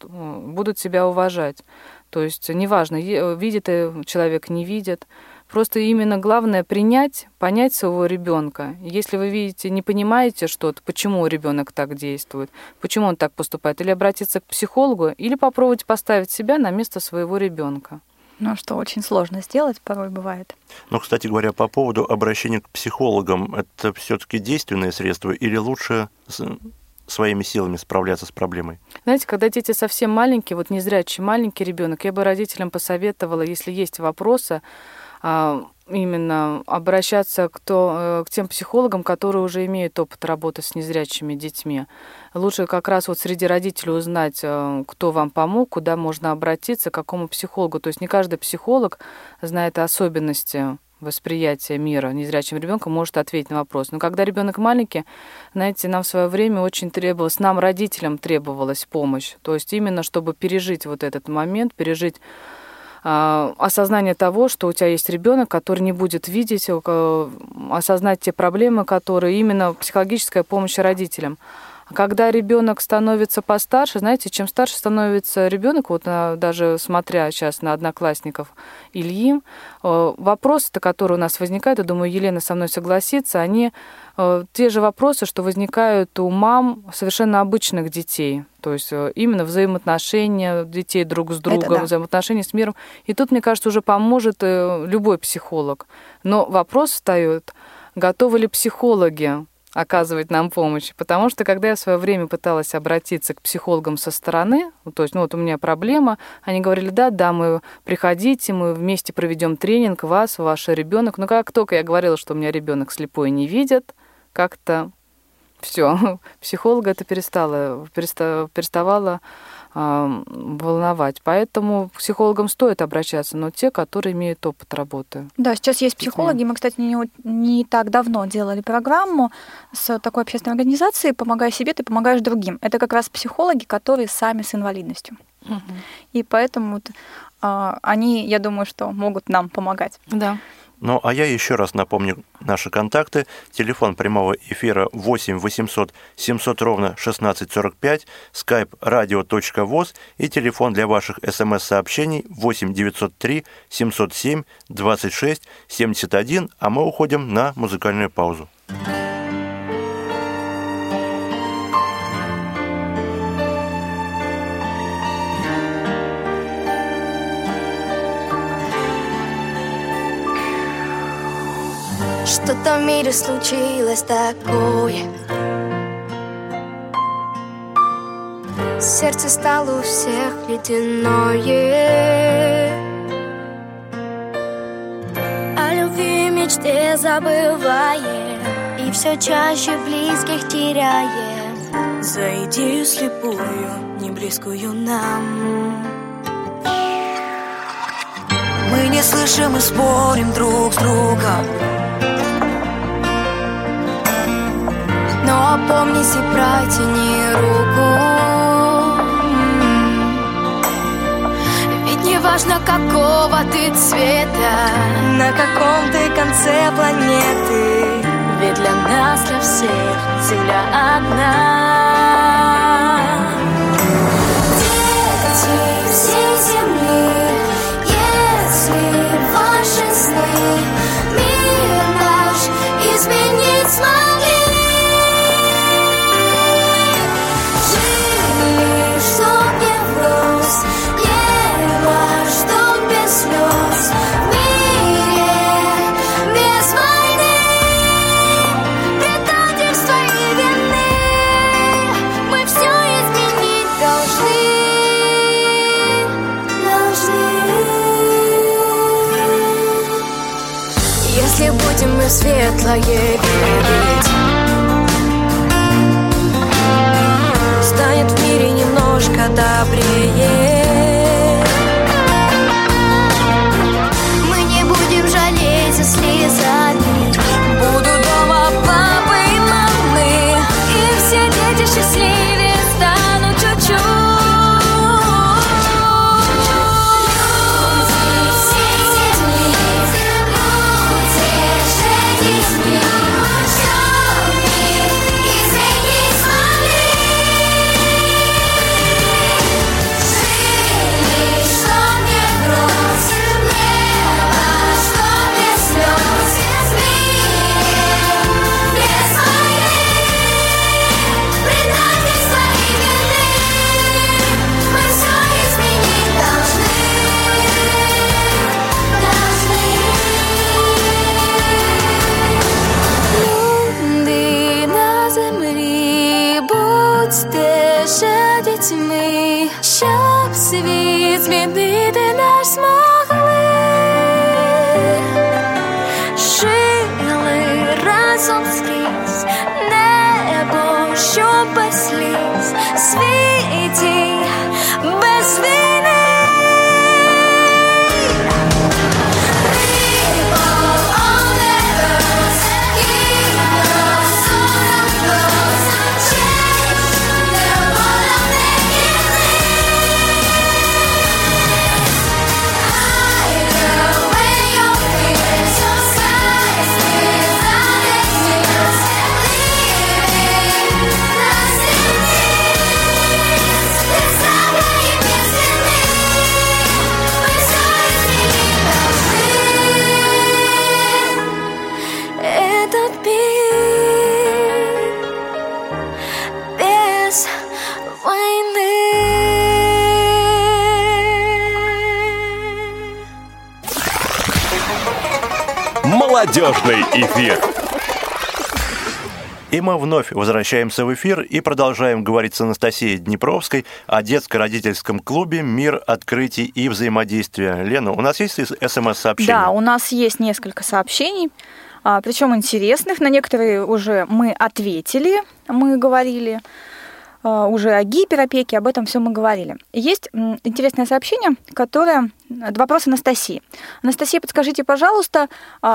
будут себя уважать. То есть неважно, видит человек, не видит. Просто именно главное принять, понять своего ребенка. Если вы видите, не понимаете что-то, почему ребенок так действует, почему он так поступает, или обратиться к психологу, или попробовать поставить себя на место своего ребенка. Ну что, очень сложно сделать, порой бывает. Ну, кстати говоря, по поводу обращения к психологам, это все-таки действенное средство или лучше своими силами справляться с проблемой? Знаете, когда дети совсем маленькие, вот незрячий маленький ребенок, я бы родителям посоветовала, если есть вопросы, именно обращаться к, то, к тем психологам, которые уже имеют опыт работы с незрячими детьми. Лучше как раз вот среди родителей узнать, кто вам помог, куда можно обратиться, к какому психологу. То есть не каждый психолог знает особенности восприятие мира незрячим ребенком, может ответить на вопрос. Но когда ребенок маленький, знаете, нам в свое время очень требовалось, нам, родителям, требовалась помощь. То есть именно чтобы пережить вот этот момент, пережить э, осознание того, что у тебя есть ребенок, который не будет видеть, э, осознать те проблемы, которые именно психологическая помощь родителям. Когда ребенок становится постарше, знаете, чем старше становится ребенок, вот даже смотря сейчас на одноклассников Ильи, вопросы, которые у нас возникают, я думаю, Елена со мной согласится, они те же вопросы, что возникают у мам совершенно обычных детей. То есть именно взаимоотношения детей друг с другом, да. взаимоотношения с миром. И тут, мне кажется, уже поможет любой психолог. Но вопрос встает, готовы ли психологи оказывать нам помощь. Потому что, когда я в свое время пыталась обратиться к психологам со стороны, то есть, ну вот у меня проблема, они говорили, да, да, мы приходите, мы вместе проведем тренинг, вас, ваш ребенок. Но как только я говорила, что у меня ребенок слепой не видит, как-то все, психолога это перестало, переставало э, волновать. Поэтому к психологам стоит обращаться, но те, которые имеют опыт работы. Да, сейчас есть психологи. Мы, кстати, не, не так давно делали программу с такой общественной организацией «Помогай себе, ты помогаешь другим». Это как раз психологи, которые сами с инвалидностью. Угу. И поэтому э, они, я думаю, что могут нам помогать. Да. Ну, а я еще раз напомню наши контакты. Телефон прямого эфира восемь восемьсот семьсот ровно шестнадцать сорок пять, skype radio.voz и телефон для ваших смс-сообщений восемь девятьсот три семьсот семь двадцать шесть семьдесят один, а мы уходим на музыкальную паузу. Что-то в мире случилось такое, сердце стало у всех ледяное. О любви и мечте забываем, и все чаще близких теряем. За идею слепую, не близкую нам. Мы не слышим и спорим друг с другом, но помнись и протяни руку. Ведь не важно, какого ты цвета, на каком ты конце планеты, ведь для нас, для всех Земля одна. Дети всей земли, если ваши сны мир наш изменить смогли, будем мы в светлое верить, станет в мире немножко добрее. Мы не будем жалеть за слезами, буду дома папы и мамы, и все дети счастливее станут чуть-чуть. Молодежный эфир. И мы вновь возвращаемся в эфир и продолжаем говорить с Анастасией Днепровской о детско-родительском клубе «Мир открытий и взаимодействия». Лена, у нас есть эс эм эс-сообщения? Да, у нас есть несколько сообщений, причем интересных. На некоторые уже мы ответили, мы говорили уже о гиперопеке, об этом все мы говорили. Есть интересное сообщение, которое... Вопрос Анастасии. Анастасия, подскажите, пожалуйста,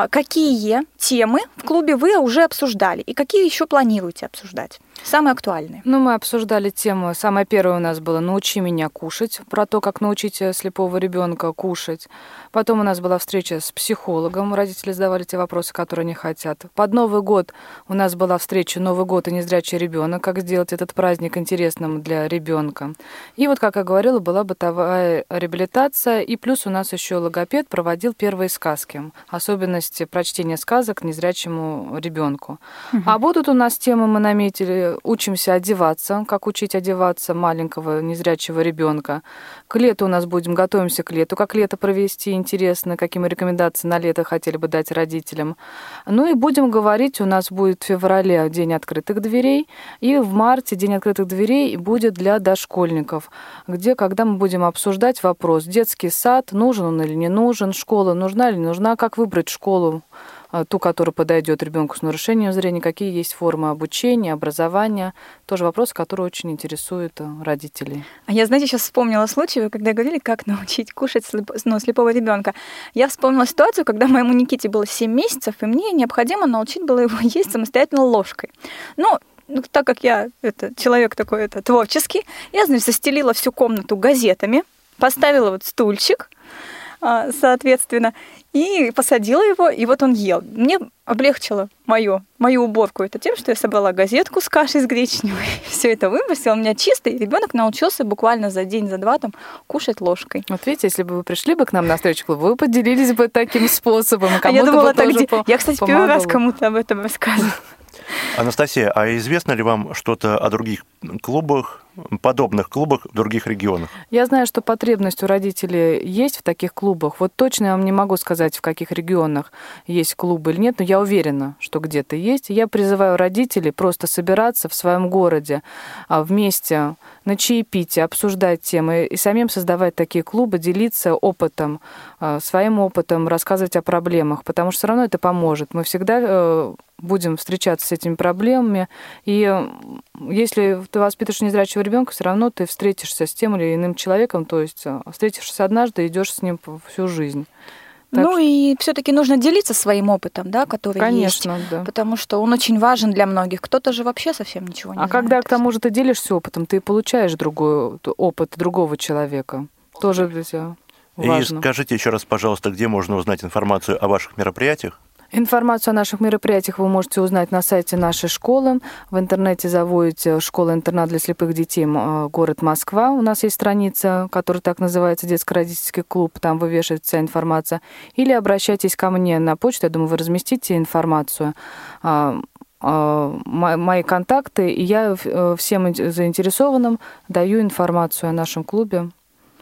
какие темы в клубе вы уже обсуждали и какие еще планируете обсуждать? Самые актуальные. Ну, мы обсуждали тему, самое первое у нас было «Научи меня кушать», про то, как научить слепого ребенка кушать. Потом у нас была встреча с психологом, родители задавали те вопросы, которые они хотят. Под Новый год у нас была встреча «Новый год и незрячий ребенок», как сделать этот праздник интересным для ребенка. И вот, как я говорила, была бытовая реабилитация, и плюс у нас еще логопед проводил первые сказки, особенности прочтения сказок незрячему ребенку. Угу. А будут у нас темы, мы наметили, учимся одеваться, как учить одеваться маленького незрячего ребенка. К лету у нас будем, готовимся к лету, как лето провести, интересно, какие мы рекомендации на лето хотели бы дать родителям. Ну и будем говорить, у нас будет в феврале День открытых дверей, и в марте День открытых дверей будет для дошкольников, где, когда мы будем обсуждать вопрос, детский сад, нужен он или не нужен, школа нужна или не нужна, как выбрать школу, ту, которая подойдет ребенку с нарушением зрения, какие есть формы обучения, образования. Тоже вопрос, который очень интересует родителей. А я, знаете, сейчас вспомнила случай, когда говорили, как научить кушать слеп... ну, слепого ребенка. Я вспомнила ситуацию, когда моему Никите было семь месяцев, и мне необходимо научить было его есть самостоятельно ложкой. Но ну, так как я это, человек такой это, творческий, я, значит, застелила всю комнату газетами, поставила вот стульчик, соответственно, и посадила его, и вот он ел. Мне облегчило мою, мою уборку это тем, что я собрала газетку с кашей с гречневой, все это выбросила, у меня чисто, и ребенок научился буквально за день, за два там кушать ложкой. Вот видите, если бы вы пришли бы к нам на встречу, вы поделились бы таким способом. А я думала, так где... по... я, кстати, помогала. Первый раз кому-то об этом рассказывала. Анастасия, а известно ли вам что-то о других клубах, подобных клубах в других регионах? Я знаю, что потребность у родителей есть в таких клубах. Вот точно я вам не могу сказать, в каких регионах есть клубы или нет, но я уверена, что где-то есть. Я призываю родителей просто собираться в своем городе вместе на чаепитие, обсуждать темы и самим создавать такие клубы, делиться опытом, своим опытом, рассказывать о проблемах, потому что все равно это поможет. Мы всегда будем встречаться с этими проблемами, и если ты воспитываешь незрячего ребенка, все равно ты встретишься с тем или иным человеком, то есть встретишься однажды, идешь с ним всю жизнь. Так ну что... и все-таки нужно делиться своим опытом, да, который конечно, есть, да. Потому что он очень важен для многих. Кто-то же вообще совсем ничего не а знает. А когда к тому же ты делишься опытом, ты получаешь другой опыт другого человека. Тоже для тебя важно. И скажите еще раз, пожалуйста, где можно узнать информацию о ваших мероприятиях? Информацию о наших мероприятиях вы можете узнать на сайте нашей школы. В интернете заводите «Школа-интернат для слепых детей. Город Москва». У нас есть страница, которая так называется «Детско-родительский клуб». Там вывешивается вся информация. Или обращайтесь ко мне на почту. Я думаю, вы разместите информацию. Мои контакты. И я всем заинтересованным даю информацию о нашем клубе.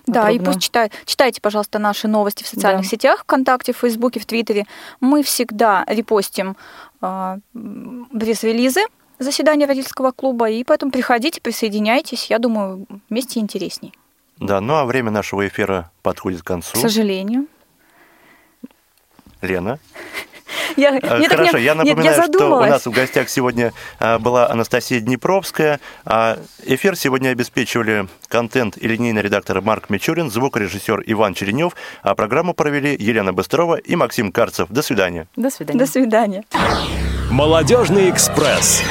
Да, подробно. И пусть читают. Читайте, пожалуйста, наши новости в социальных да. сетях, ВКонтакте, в Фейсбуке, в Твиттере. Мы всегда репостим э, пресс-релизы заседания родительского клуба, и поэтому приходите, присоединяйтесь, я думаю, вместе интересней. Да, ну а время нашего эфира подходит к концу. К сожалению. Лена? Я, нет, Хорошо, не, я напоминаю, я что у нас в гостях сегодня была Анастасия Днепровская. Эфир сегодня обеспечивали контент и линейный редактор Марк Мичурин, звукорежиссер Иван Черенев, а программу провели Елена Быстрова и Максим Карцев. До свидания. До свидания. До свидания. Молодежный экспресс.